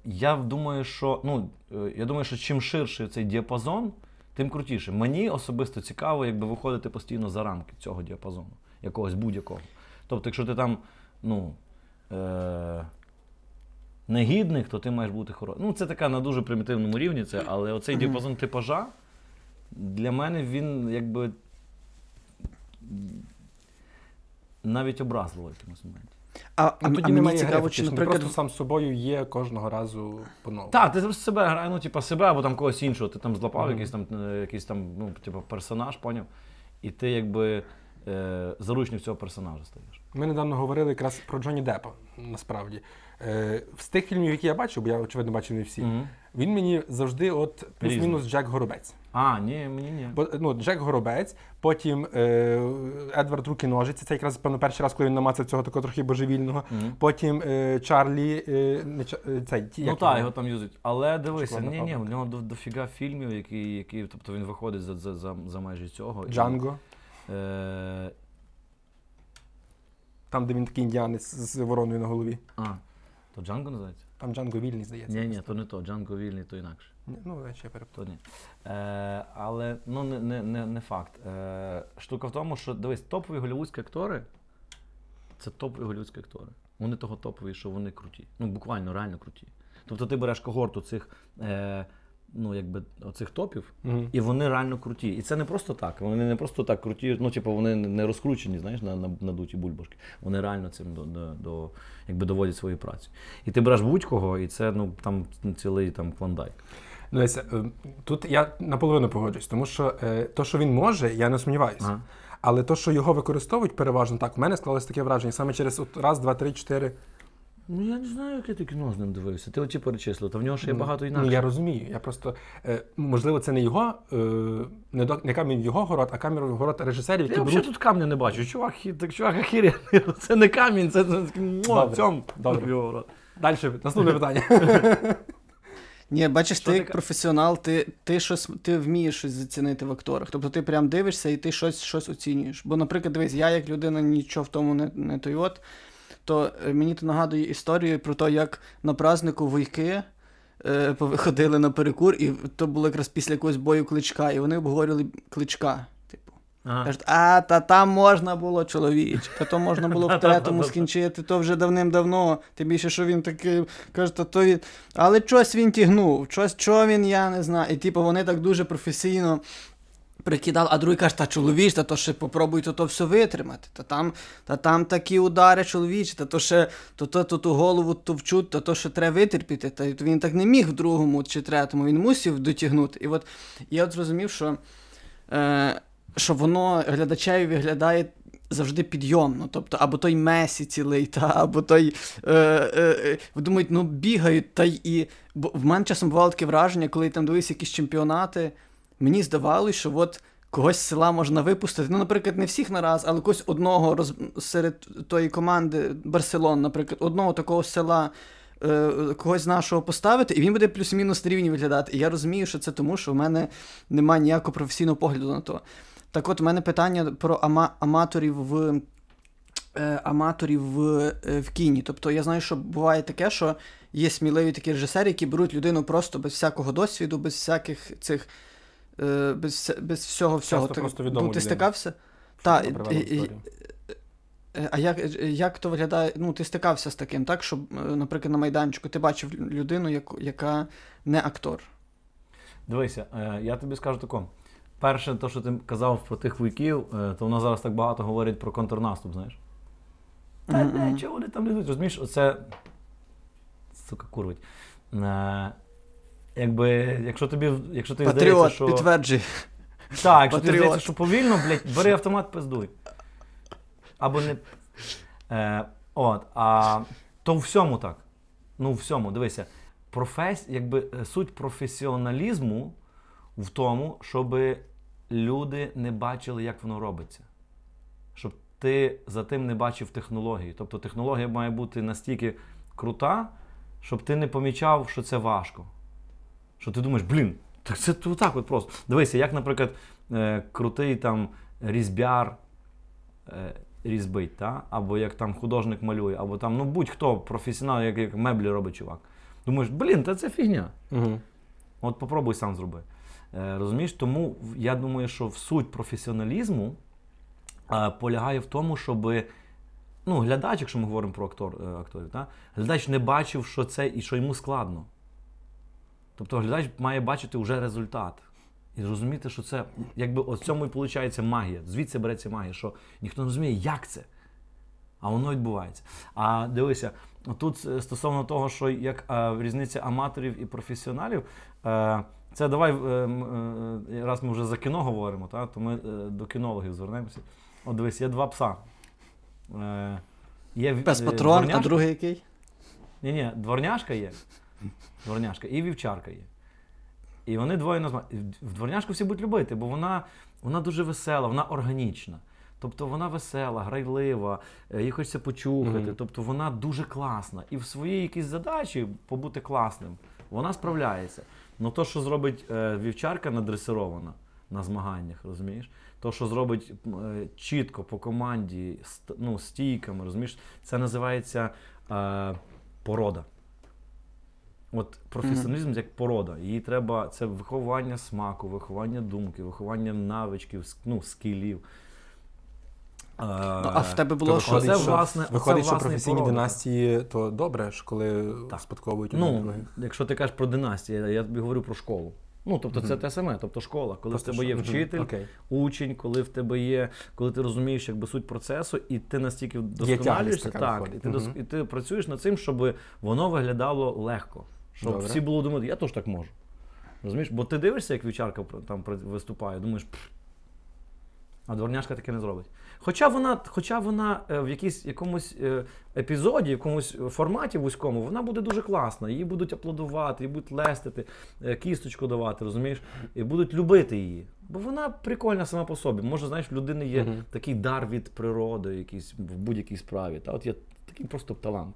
Я думаю, що ну я думаю, що чим ширший цей діапазон, тим крутіше. Мені особисто цікаво, якби виходити постійно за рамки цього діапазону, якогось будь-якого. Тобто, якщо ти там ну, е- негідник, то ти маєш бути хорошим. Ну, це така на дуже примітивному рівні, це, але оцей діапазон типажа для мене він якби навіть образливий в якомусь моменті. А, а, тоді а мені цікаво, чи, наприклад... Ти просто сам з собою є кожного разу по-новому. Так, ти просто себе грає, ну, типу, себе або там когось іншого. Ти там злапав mm-hmm. якийсь там, якийсь там, ну, типу, персонаж, поняв? І ти, якби, е, заручник цього персонажа стаєш. Ми недавно говорили якраз про Джонні Деппа, насправді. Е, з тих фільмів, які я бачив, бо я, очевидно, бачив не всі, mm-hmm. він мені завжди от плюс-мінус Джек Горобець. А, ні, мені ні. Бо, ну, Джек Горобець, потім е, Едвард Руки-ножиці, це якраз, певно, перший раз, коли він намацав цього такого трохи божевільного. Mm-hmm. Потім е, Чарлі, е, не, цей, ті, ну, як та, його? його там юзать. Але дивися, ні, ні, у нього дофіга фільмів, які, які, тобто він виходить за, за, за, за межі цього. Джанго. І, е... Там, де він такий індіанець з вороною на голові. А, то Джанго називається? Там Джанго Вільний, здається. Ні, ні, то не то. Джанго Вільний, то інакше. Ну, ще переплутав. Е, але, ну, не, не, не, не факт. Е, штука в тому, що, дивись, топові голлівудські актори — це топові голлівудські актори. Вони того топові, що вони круті. Ну, буквально, реально круті. Тобто ти береш когорту цих, е, ну, якби, оцих топів, mm-hmm. і вони реально круті. І це не просто так. Вони не просто так круті, ну, типу, вони не розкручені, знаєш, на, на, надуті бульбашки. Вони реально цим до, до, до, якби, доводять свою працю. І ти береш будь-кого, і це, ну, там цілий там клондайк. Леся, тут я наполовину погоджуюсь, тому що е, то, що він може, я не сумніваюся. Ага. Але то, що його використовують переважно, так, в мене склалось таке враження. Саме через от, раз, два, три, чотири. Ну я не знаю, яке ти кіно з ним дивився. Ти оті перечислив, та в нього ще є багато інакше. Ну я розумію, я просто, е, можливо, це не його, е, не, до, не камінь його город, а камінь город режисерів. Я взагалі тут камня не бачу, чувак, так, чувак охеренний, це не камінь, це, це, це о, в цьому його город. Далі, наступне питання. Ні, бачиш, що ти як ти... професіонал, ти, ти, щось, ти вмієш щось зацінити в акторах. Тобто ти прям дивишся і ти щось, щось оцінюєш. Бо, наприклад, дивись, я як людина нічого в тому не, не той от, то мені то нагадує історію про те, як на празднику вуйки е, ходили на перекур, і то було якраз після якогось бою Кличка, і вони обговорювали Кличка. Типу, ага. кажуть, а, та там можна було, чоловіч, та то можна було в третьому скінчити, то вже давним-давно, тим більше, що він такий, каже, та то він, але щось він тягнув, щось, що він, я не знаю, і типу вони так дуже професійно прикидали, а другий каже, та чоловіч, та то ще попробуй то, то все витримати, та там, та там такі удари, чоловіч, та то ще то, то, то, ту голову товчуть, та то ще треба витерпіти, та він так не міг в другому чи третьому, він мусив дотягнути. І от я от зрозумів, що, е, що воно глядачеві виглядає завжди підйомно, тобто або той Месі цілий, та, або той, е, е, думають, ну бігають, та й і, бо в мене часом бувало таке враження, коли там дивився якісь чемпіонати, мені здавалося, що от когось з села можна випустити, ну, наприклад, не всіх нараз, але когось одного роз... серед тої команди Барселон, наприклад, одного такого села, е... когось з нашого поставити, і він буде плюс-мінус на рівні виглядати. І я розумію, що це тому, що в мене немає ніякого професійного погляду на то. Так от, в мене питання про ама... аматорів в, е... аматорів в... Е... в кіні. Тобто, я знаю, що буває таке, що є сміливі такі режисери, які беруть людину просто без всякого досвіду, без всяких цих... Без, без всього-всього. Ти, ну, ти стикався? Так. А як, як то виглядає? Ну, ти стикався з таким, так? Щоб, наприклад, на майданчику ти бачив людину, яку, яка не актор. Дивися, я тобі скажу тако. Перше, те, що ти казав про тих вуйків, то в нас зараз так багато говорять про контрнаступ, знаєш? Та не, чого вони там лізуть? Розумієш, оце... Сука, курвить. Якби, якщо тобі, якщо тобі Патріот, здається, що... підтверджуй. Так, якщо тобі здається, що повільно, блядь, бери автомат, пиздуй. Або не... Е, от, а то в всьому так. Ну, в всьому, дивися. Профес... Якби, суть професіоналізму в тому, щоб люди не бачили, як воно робиться. Щоб ти за тим не бачив технології. Тобто технологія має бути настільки крута, щоб ти не помічав, що це важко. Що ти думаєш, блін, так це так от просто. Дивися, як, наприклад, е, крутий там різьбяр е, різьбить, та? Або як там художник малює, або там, ну будь-хто професіонал, як, як меблі робить чувак. Думаєш, блін, та це фігня. Угу. От попробуй сам зроби. Е, розумієш, тому я думаю, що в суть професіоналізму е, полягає в тому, щоб ну, глядач, якщо ми говоримо про актор, е, акторів, та? Глядач не бачив, що це і що йому складно. Тобто глядач має бачити вже результат і зрозуміти, що це, якби от в цьому і виходить магія, звідси береться магія, що ніхто не розуміє, як це, а воно відбувається. А дивися, тут стосовно того, що як е, різниця аматорів і професіоналів, е, це давай, е, е, раз ми вже за кіно говоримо, та, то ми е, до кінологів звернемося. От дивись, є два пса. Е, є, Пес Патрон, а другий який? Ні-ні, дворняшка є. Дворняшка і вівчарка є. І вони двоє називаються. В дворняшку всі будуть любити, бо вона, вона дуже весела, вона органічна. Тобто вона весела, грайлива, їй хочеться почухати. Mm-hmm. Тобто вона дуже класна. І в своїй якісь задачі побути класним, вона справляється. Ну то, що зробить е, вівчарка надресирована на змаганнях, розумієш? То, що зробить е, чітко по команді, ст, ну, стійками, розумієш? Це називається е, порода. От професіоналізм mm-hmm. як порода, її треба, це виховання смаку, виховання думки, виховання навичків, ну, скілів. А в тебе було що? Це власне, виходить, що професійні династії, то добре, ж коли спадковують у ну, других. Якщо ти кажеш про династії, я тобі говорю про школу. Ну, тобто mm-hmm. це те саме, тобто школа, коли просто в тебе є вчитель, mm-hmm. учень, коли в тебе є, коли ти розумієш якби суть процесу, і ти настільки вдосконалюєшся, так, і ти, mm-hmm. і ти працюєш над цим, щоб воно виглядало легко. Щоб добре. Всі було думати, я теж так можу. Розумієш? Бо ти дивишся, як вівчарка там виступає, думаєш, пф, а дворняшка таке не зробить. Хоча вона, хоча вона в якійсь, якомусь епізоді, в якомусь форматі вузькому, вона буде дуже класна. Її будуть аплодувати, її будуть лестити, кісточку давати, розумієш? І будуть любити її. Бо вона прикольна сама по собі. Може, знаєш, в людини є угу. такий дар від природи якийсь, в будь-якій справі. Та от є такий просто талант.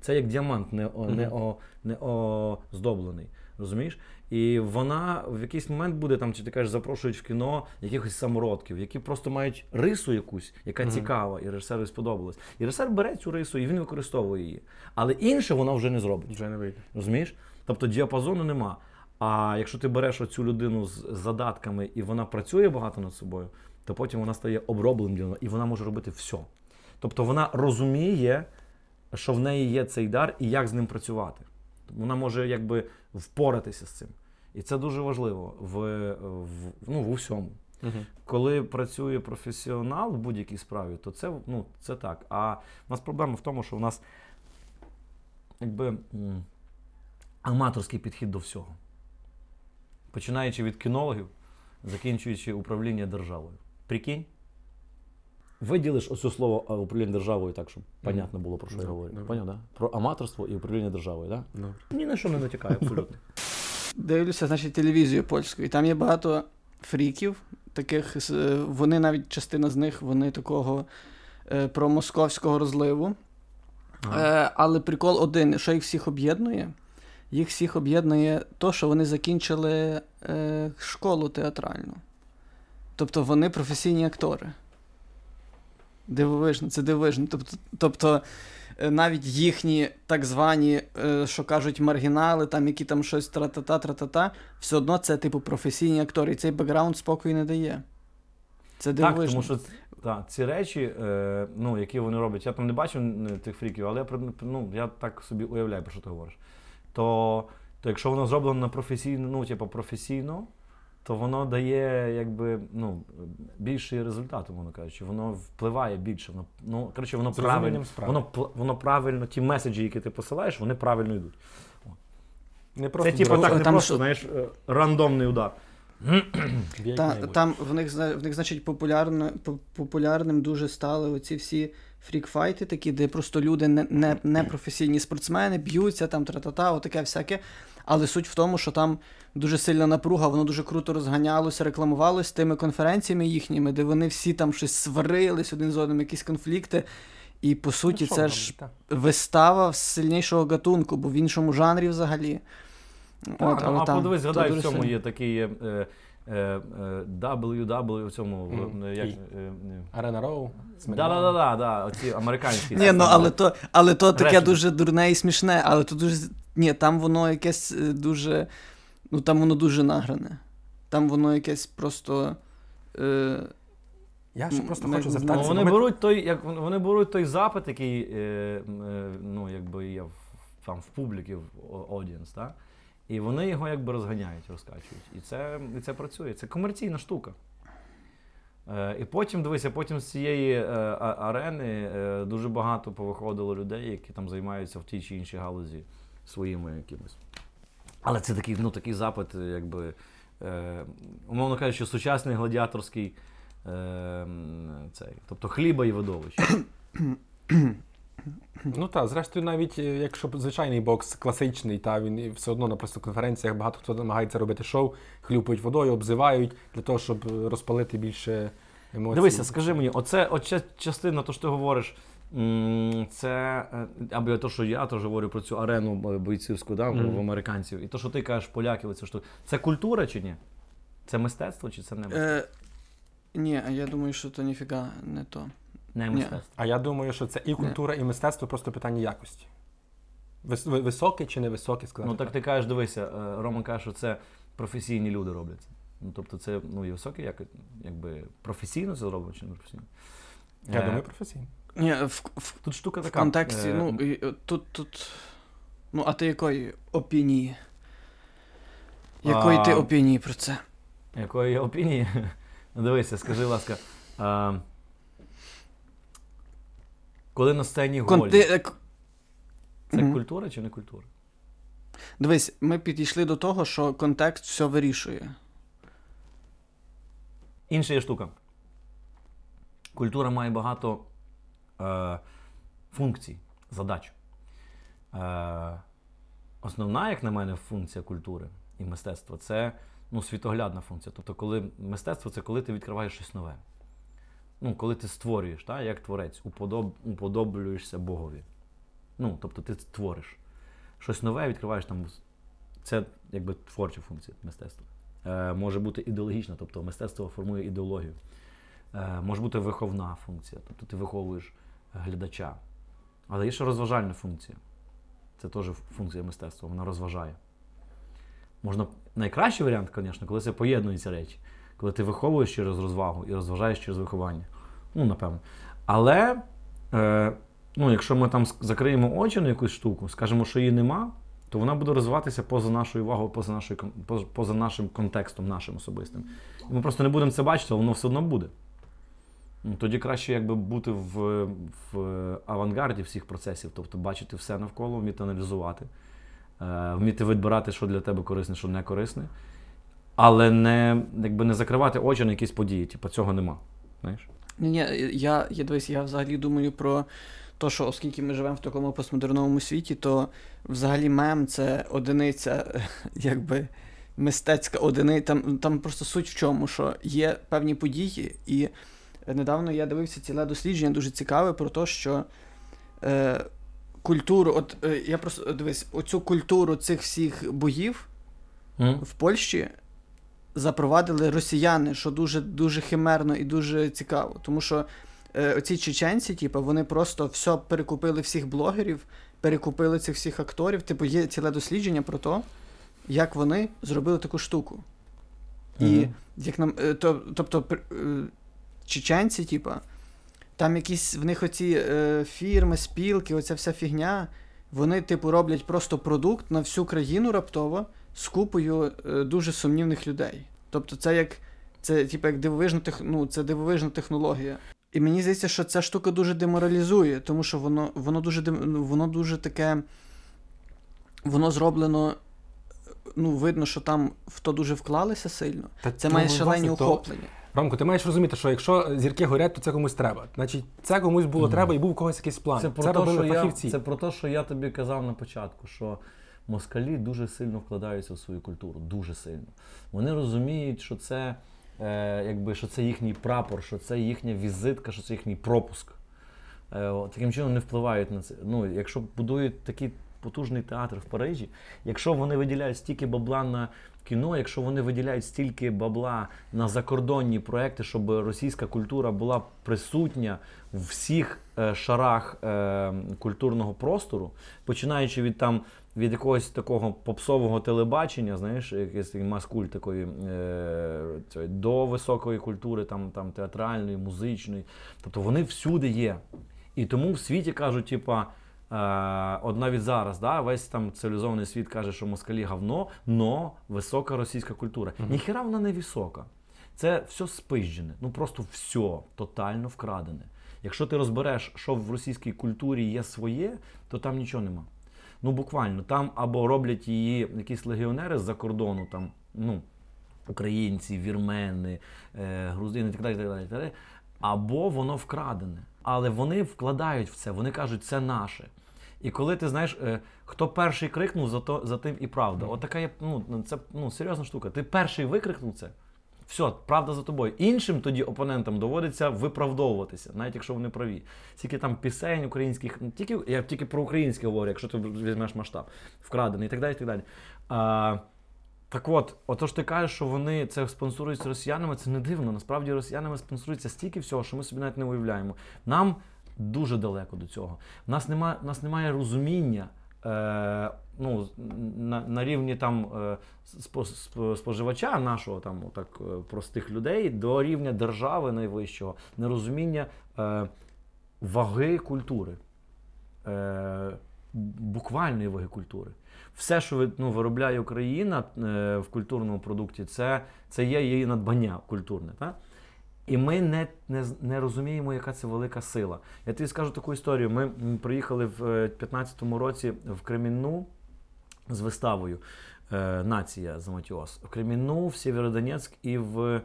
Це як діамант не, о, не, о, не о, здоблений, розумієш? І вона в якийсь момент буде, там, чи ти кажеш, запрошують в кіно якихось самородків, які просто мають рису якусь, яка mm-hmm. цікава, і режисеру сподобалась. І режисер бере цю рису, і він використовує її. Але інше вона вже не зробить. Вже не вийде. Розумієш? Тобто діапазону нема. А якщо ти береш оцю людину з задатками і вона працює багато над собою, то потім вона стає обробленою і вона може робити все. Тобто вона розуміє, що в неї є цей дар і як з ним працювати. Вона може якби впоратися з цим. І це дуже важливо в, в, ну, в усьому. Угу. Коли працює професіонал в будь-якій справі, то це, ну, це так. А в нас проблема в тому, що в нас якби аматорський підхід до всього. Починаючи від кінологів, закінчуючи управління державою. Прикинь? Виділиш оце слово управління державою так, щоб mm-hmm. понятно було, про що yeah, я говорю. Yeah. Поняв, да? Про аматорство і управління державою, так? Да? Yeah. Ні на що не натякає, абсолютно. Дивлюся, значить, телевізію польську, і там є багато фріків таких, вони навіть, частина з них, вони такого е, промосковського розливу. Ага. Е, але прикол один, що їх всіх об'єднує? Їх всіх об'єднує то, що вони закінчили е, школу театральну. Тобто вони професійні актори. Дивовижно, це дивовижно. Тобто, тобто навіть їхні так звані, що кажуть, маргінали, там які там щось тра-та-та, тра-та-та, все одно це типу професійні актори, і цей бекграунд спокою не дає. Це дивовижно. Так, тому що та, ці речі, е, ну, які вони роблять, я там не бачив тих фріків, але я, ну, я так собі уявляю, про що ти говориш. То, то якщо воно зроблено на професійно, ну, типу, професійно, то воно дає, якби, ну, більший результат, умовно кажучи. Воно впливає більше. Воно, ну, коротше, воно правильно, воно, воно правильно, ті меседжі, які ти посилаєш, вони правильно йдуть. Не просто, це, типу, так, не просто, що... знаєш, рандомний удар. Та, там в них, в них, значить, популярно, популярним дуже стали оці всі фрік-файти такі, де просто люди, не, не, не професійні спортсмени, б'ються, там, тра-та-та, отаке всяке. Але суть в тому, що там дуже сильна напруга, воно дуже круто розганялося, рекламувалося тими конференціями їхніми, де вони всі там щось сварились один з одним, якісь конфлікти. І, по суті, ну, це там, ж та. Вистава сильнішого гатунку, бо в іншому жанрі взагалі. А, от, а там, подивись, згадай, в цьому є такий е, е, е, дабл ю дабл ю в цьому... Арена Роу? Да-да-да, оці американські. Ні, ну, але то, але то таке дуже дурне і смішне, але то дуже... Ні, там воно якесь дуже... Ну, там воно дуже награне. Там воно якесь просто... Е, Я ще просто ми, хочу запитати... Ну, вони, ми... беруть той, як, вони беруть той запит, який, е, е, ну, якби є в, там, в публіки, в аудіенс, так? І вони його якби розганяють, розкачують. І це, і це працює. Це комерційна штука. Е, і потім, дивися, потім з цієї е, арени е, дуже багато повиходило людей, які там займаються в тій чи іншій галузі своїми якимось. Але це такий, ну, такий запит, якби, е, умовно кажучи, сучасний гладіаторський, е, цей, тобто хліба і видовище. Ну так, зрештою, навіть якщо звичайний бокс класичний, та він все одно на просто конференціях багато хто намагається робити шоу, хлюпають водою, обзивають для того, щоб розпалити більше емоцій. Дивися, скажи мені, оце, оце частина, то що ти говориш, це або те, що я теж говорю про цю арену бойцівську, да, mm-hmm. в американців, і те, що ти кажеш, поляків, це що це культура чи ні? Це мистецтво чи це не мистецтво? Е, ні, я думаю, що це ніфіга не то. Не мистецтво. Ні. А я думаю, що це і культура, ні. І мистецтво, просто питання якості. Вис- високе чи невисоке, сказати. Ну так, так ти кажеш, дивися, Роман каже, що це професійні люди роблять. Ну, тобто це, ну, і високе, як, якби професійно це зроблено чи не професійно? Я е- думаю, професійно. Ні, в, в, тут штука така. В контексті, е- ну, і, тут, тут, ну, а ти якої опінії? Якої а- ти опінії про це? Якої я опінії? Дивися, скажи, будь ласка, а- коли на сцені голі. Конти... Це mm-hmm. культура чи не культура? Дивись, ми підійшли до того, що контекст все вирішує. Інша є штука. Культура має багато е, функцій, задач. Е, основна, як на мене, функція культури і мистецтва – це, ну, світоглядна функція. Тобто, коли мистецтво – це коли ти відкриваєш щось нове. Ну, коли ти створюєш, та, як творець, уподоб... уподоблюєшся Богові. Ну, тобто ти твориш. Щось нове відкриваєш там. Це, якби, творча функція мистецтва. Е, може бути ідеологічна, тобто мистецтво формує ідеологію. Е, може бути виховна функція, тобто ти виховуєш глядача. Але є ще розважальна функція. Це теж функція мистецтва, вона розважає. можна найкращий варіант, звісно, коли це поєднуються речі, коли ти виховуєш через розвагу і розважаєш через виховання. Ну, напевно. Але е, ну, якщо ми там закриємо очі на якусь штуку, скажемо, що її нема, то вона буде розвиватися поза нашою увагою, поза, нашою, поза нашим контекстом, нашим особистим. І ми просто не будемо це бачити, а воно все одно буде. Тоді краще якби бути в, в авангарді всіх процесів, тобто бачити все навколо, вміти аналізувати, вміти відбирати, що для тебе корисне, що не корисне, але не, якби не закривати очі на якісь події, типу цього нема, знаєш? Ні, я, я, дивись, я взагалі думаю про те, що оскільки ми живемо в такому постмодерновому світі, то взагалі мем — це одиниця, якби мистецька одиниця, там, там просто суть в чому, що є певні події, і недавно я дивився ціле дослідження, дуже цікаве, про те, що е, культуру, от е, я просто дивись, оцю культуру цих всіх боїв mm. в Польщі запровадили росіяни, що дуже, дуже химерно і дуже цікаво. Тому що е, оці чеченці, типу, вони просто все перекупили всіх блогерів, перекупили цих всіх акторів. Типу, є ціле дослідження про те, як вони зробили таку штуку. Mm. І як нам, е, то, тобто. Е, Чеченці, типа, там якісь в них оці е, фірми, спілки, оця вся фігня, вони, типу, роблять просто продукт на всю країну раптово з купою е, дуже сумнівних людей. Тобто це як, це, типу, як дивовижна, тех, ну, це дивовижна технологія. І мені здається, що ця штука дуже деморалізує, тому що воно, воно, дуже, воно дуже таке, воно зроблено... Ну, видно, що там в то дуже вклалися сильно. Та це має шалені охоплення. То... Ромко, ти маєш розуміти, що якщо зірки горять, то це комусь треба. Значить, це комусь було mm. треба і був у когось якийсь план. Це, це, про те, я... це про те, що я тобі казав на початку, що москалі дуже сильно вкладаються в свою культуру, дуже сильно. Вони розуміють, що це, е, якби, що це їхній прапор, що це їхня візитка, що це їхній пропуск. Е, о, таким чином не впливають на це. Ну, якщо будують такі потужний театр в Парижі, якщо вони виділяють стільки бабла на кіно, якщо вони виділяють стільки бабла на закордонні проекти, щоб російська культура була присутня в всіх е, шарах е, культурного простору, починаючи від там від якогось такого попсового телебачення, знаєш, якийсь маскуль такої е, цього, до високої культури, там, там театральної, музичної, тобто вони всюди є. І тому в світі кажуть, типа, от навіть зараз, да, весь там цивілізований світ каже, що москалі говно, но висока російська культура. Uh-huh. Ніхера вона не висока. Це все спижджене, ну просто все тотально вкрадене. Якщо ти розбереш, що в російській культурі є своє, то там нічого нема. Ну буквально, там або роблять її якісь легіонери з-за кордону, там, ну, українці, вірмени, грузини, так далі, так далі, так далі, або воно вкрадене. Але вони вкладають в це, вони кажуть, це наше. І коли ти знаєш, хто перший крикнув, за, то, за тим і правда. От така є, ну, це ну, серйозна штука. Ти перший викрикнув це, все, правда за тобою. Іншим тоді опонентам доводиться виправдовуватися, навіть якщо вони праві. Скільки там пісень українських, тільки, я тільки про українське говорю, якщо ти візьмеш масштаб, вкрадений і так далі, і так далі. А, так от, отож ти кажеш, що вони це спонсоруються росіянами, це не дивно. Насправді росіянами спонсорується стільки всього, що ми собі навіть не уявляємо. Нам дуже далеко до цього. У нас немає, у нас немає розуміння е, ну, на, на рівні там, е, споживача нашого, там, отак, простих людей, до рівня держави найвищого, нерозуміння е, ваги культури. Е, буквальної ваги культури. Все, що ну, виробляє Україна е, в культурному продукті, це, це є її надбання культурне. Та? І ми не, не, не розуміємо, яка це велика сила. Я тобі скажу таку історію. Ми приїхали в п'ятнадцятому році в Кремінну з виставою е, «Нація за Матіос». В Кремінну, в Сєвєродонецьк і в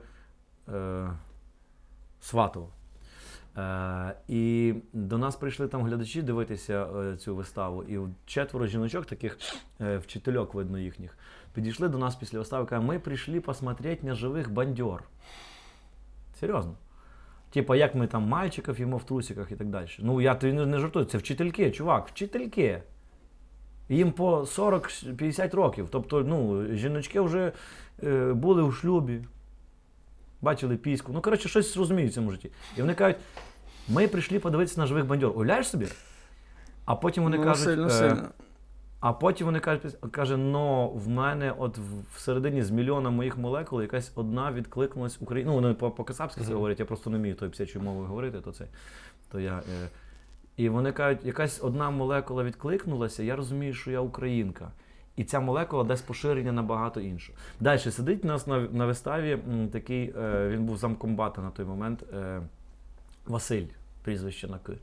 е, Сватово. Е, і до нас прийшли там глядачі дивитися е, цю виставу, і четверо жіночок, таких е, вчительок, видно їхніх, підійшли до нас після вистави, кажуть, ми прийшли посмотреть на живих бандьор. Серйозно. Типа, як ми там мальчиків їмо в трусиках і так далі. Ну, я тобі не, не жартую, це вчительки, чувак, вчительки. Їм по сорок-п'ятдесят років, тобто, ну, жіночки вже е, були у шлюбі. Бачили піську, ну, коротше, щось розуміють в цьому житті. І вони кажуть, ми прийшли подивитися на живих бандьор. Уявляєш собі? А потім вони ну, кажуть, сильно, е, сильно. А потім вони кажуть, каже, ну в мене от всередині з мільйона моїх молекул якась одна відкликнулась Україна. Ну, вони по-касапськи це говорять, я просто не вмію тою псячою мовою говорити, то це, то я... Е... І вони кажуть, якась одна молекула відкликнулася, я розумію, що я українка. І ця молекула дасть поширення на багато іншого. Далі сидить у нас на, на виставі такий, е... він був замкомбата на той момент, е... Василь, прізвище на К.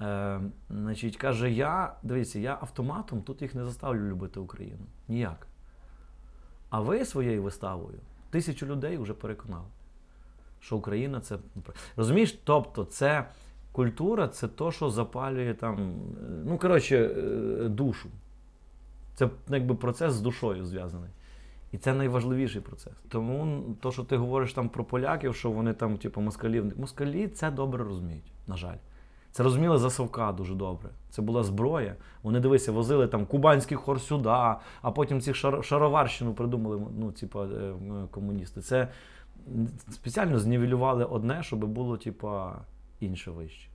Е, значить, каже, я, дивіться, я автоматом тут їх не заставлю любити Україну. Ніяк. А ви своєю виставою тисячу людей вже переконали, що Україна це... Розумієш? Тобто це культура, це то, що запалює там, ну, коротше, душу. Це якби процес з душою зв'язаний. І це найважливіший процес. Тому то, що ти говориш там про поляків, що вони там, типу, москалів... Москалі це добре розуміють, на жаль. Це розуміли за Совка дуже добре. Це була зброя. Вони, дивися, возили там кубанський хор сюди, а потім ці шар... шароварщину придумали, ну, типа, комуністи. Це спеціально знівелювали одне, щоб було, типа, інше вище.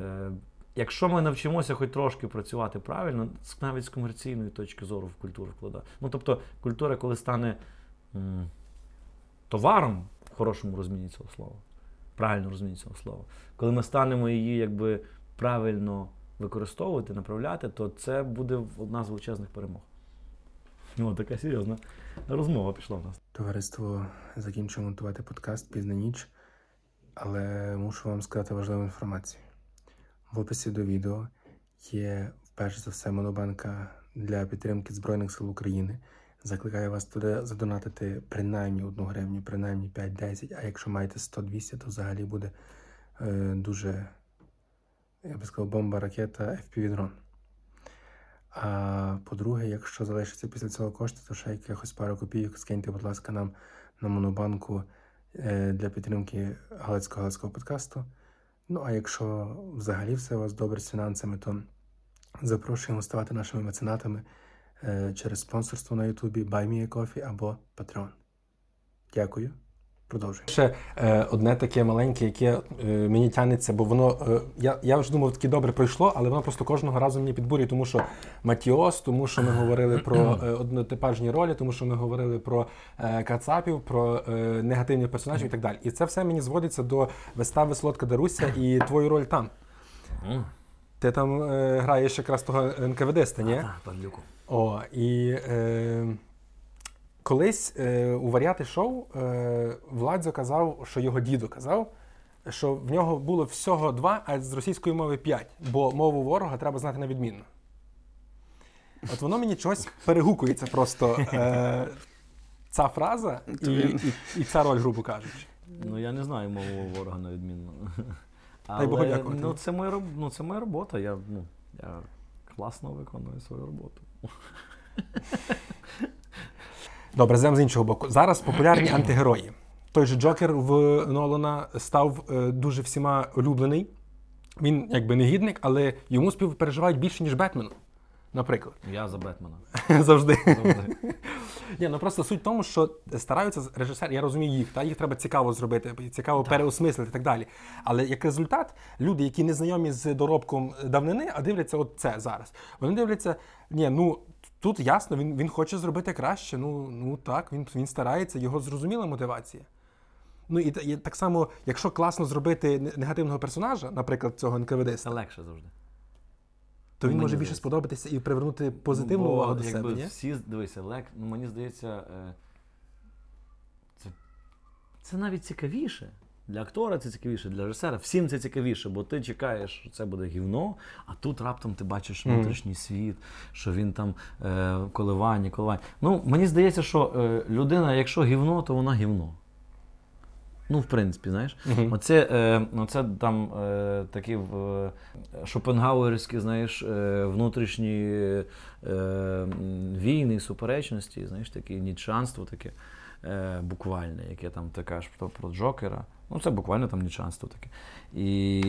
Е... Якщо ми навчимося хоч трошки працювати правильно, навіть з комерційної точки зору в культуру вкладати. Ну, тобто, культура, коли стане м- товаром, в хорошому розумінні цього слова, правильно розумію цього слова. Коли ми станемо її якби правильно використовувати, направляти, то це буде одна з величезних перемог. Ну, така серйозна розмова пішла в нас. Товариство, закінчуємо монтувати подкаст пізна ніч, але мушу вам сказати важливу інформацію. В описі до відео є, перш за все, Монобанка для підтримки Збройних сил України. Закликаю вас туди задонатити принаймні одну гривню, принаймні п'ять-десять, а якщо маєте сто-двісті, то взагалі буде е, дуже, я би сказав, бомба, ракета, еф пі ві-дрон. А по-друге, якщо залишиться після цього кошти, то ще якихось пару копійок скиньте, будь ласка, нам на Монобанку е, для підтримки Галицько-Галицького подкасту. Ну, а якщо взагалі все у вас добре з фінансами, то запрошуємо ставати нашими меценатами через спонсорство на YouTube, Buy Me a Coffee або Patreon. Дякую. Продовжуємо. Ще е, одне таке маленьке, яке е, мені тянеться, бо воно, е, я, я вже думав, таке добре пройшло, але воно просто кожного разу мені підбурює, тому що Матіос, тому що ми говорили про е, однотипажні ролі, тому що ми говорили про е, кацапів, про е, негативних персонажів і так далі. І це все мені зводиться до вистави «Солодка Даруся» і твою роль там. Ти там е, граєш якраз того ен ка ве де-ста, ні? Так, Панлюку. О, і е, колись е, у варіати-шоу е, Владзо казав, що його дідо казав, що в нього було всього два, а з російської мови п'ять, бо мову ворога треба знати на відмінно. От воно мені чогось перегукується просто е, ця фраза і, і, і ця роль, грубо кажучи. Ну я не знаю мову ворога на відмінно. Але, але, ну, це моя, ну це моя робота, я, ну, я класно виконую свою роботу. Добре, зайдемо з іншого боку. Зараз популярні антигерої. Той же Джокер в Нолана став е, дуже всіма улюблений. Він якби негідник, але йому співпереживають більше, ніж Бетмену, наприклад. Я за Бетмена. Завжди. Завжди. Ні, ну просто суть в тому, що стараються режисери, я розумію їх, та їх треба цікаво зробити, цікаво так. переосмислити і так далі. Але як результат, люди, які не знайомі з доробком давнини, а дивляться от це зараз. Вони дивляться, ні, ну тут ясно, він, він хоче зробити краще, ну, ну так, він, він старається, його зрозуміла мотивація. Ну і, і так само, якщо класно зробити негативного персонажа, наприклад, цього ен ка ве де-ста. Це легше завжди. То він мені може більше здається. Сподобатися і привернути позитивну Бо, увагу до себе, ні? Всі, дивися, лек, ну, мені здається, це, це навіть цікавіше. Для актора це цікавіше, для режисера. Всім це цікавіше, бо ти чекаєш, що це буде гівно, а тут раптом ти бачиш внутрішній mm. світ, що він там е, коливання, коливання. Ну, мені здається, що е, людина, якщо гівно, то вона гівно. Ну, в принципі, знаєш, mm-hmm. оце, е, оце там е, такі е, шопенгауерські, знаєш, е, внутрішні е, війни, суперечності, знаєш, таке нічанство таке е, буквальне, яке там ти кажеш про, про Джокера. Ну, це буквально там нічанство таке. І,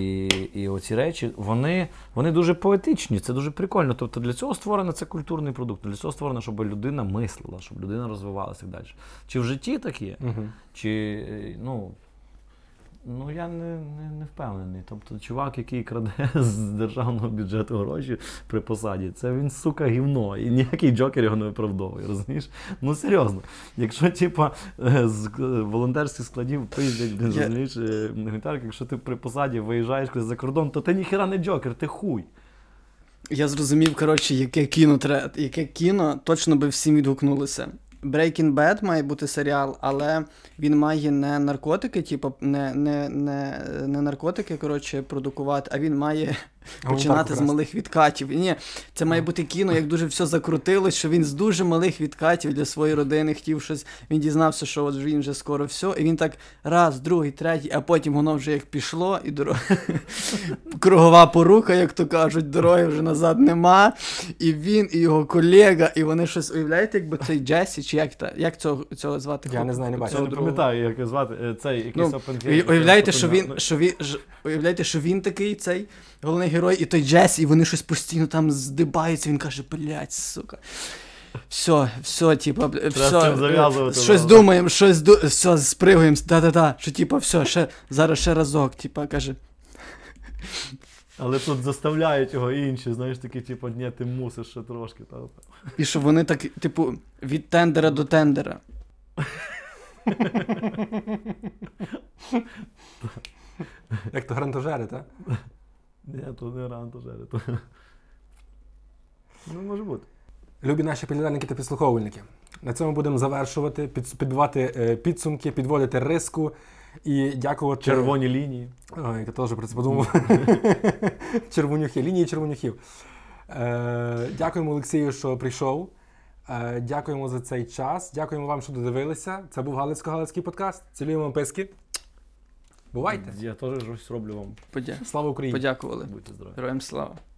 і оці речі, вони, вони дуже поетичні, це дуже прикольно. Тобто для цього створено це культурний продукт, для цього створено, щоб людина мислила, щоб людина розвивалася і так далі. Чи в житті так є, угу. чи, ну, Ну, я не, не, не впевнений. Тобто, чувак, який краде з державного бюджету гроші при посаді, це він, сука, гівно. І ніякий Джокер його не виправдовує, розумієш? Ну, серйозно. Якщо, типа, з волонтерських складів поїздять, розумієш, гуманітарки, якщо ти при посаді виїжджаєш за кордон, то ти ніхера не Джокер, ти хуй. Я зрозумів, коротше, яке кіно, яке кіно точно би всім відгукнулося. Breaking Bad має бути серіал, але він має не наркотики, типу, не, не, не, не наркотики, коротше, продукувати, а він має а починати з малих відкатів. І ні, це має бути кіно, як дуже все закрутилось, що він з дуже малих відкатів для своєї родини хотів щось, він дізнався, що от він вже скоро все, і він так раз, другий, третій, а потім воно вже як пішло, і дорога, кругова порука, як то кажуть, дороги вже назад нема, і він, і його колега, і вони щось, уявляєте, якби цей Джесі, чи як, та, як цього, цього звати? Я не знаю, не бачу. Я не пам'ятаю, як звати, цей, якийсь ну, опенгейм. Уявляєте, що він, що він, ж, уявляєте, що він такий, цей головний герой, і той Джес, і вони щось постійно там здибаються, він каже, блядь, сука. Все, все, типа, все, щось думаємо, щось, ду... все, спригуємо, да-да-да, що, типа, все, ще, зараз ще разок, типа, каже. Але тут заставляють його інші, знаєш, такі, типу, ні, ти мусиш ще трошки. Та, та. І що вони так, типу, від тендера до тендера. Як то грантожери, так? Ні, то не грантожери. То... Ну, може бути. Любі наші політарники та підслуховувальники, на цьому будемо завершувати, під, підбивати підсумки, підводити риску. І дякувати... Червоні лінії. Ой, я теж про це подумав. Червонюхи, лінії червонюхів. Е, дякуємо Олексію, що прийшов. Е, дякуємо за цей час. Дякуємо вам, що додивилися. Це був Галицько-Галицький подкаст. Цілуємо писки. Бувайте. Я теж щось роблю вам. Подя... Слава Україні. Подякували. Будьте здорові. Героям слава.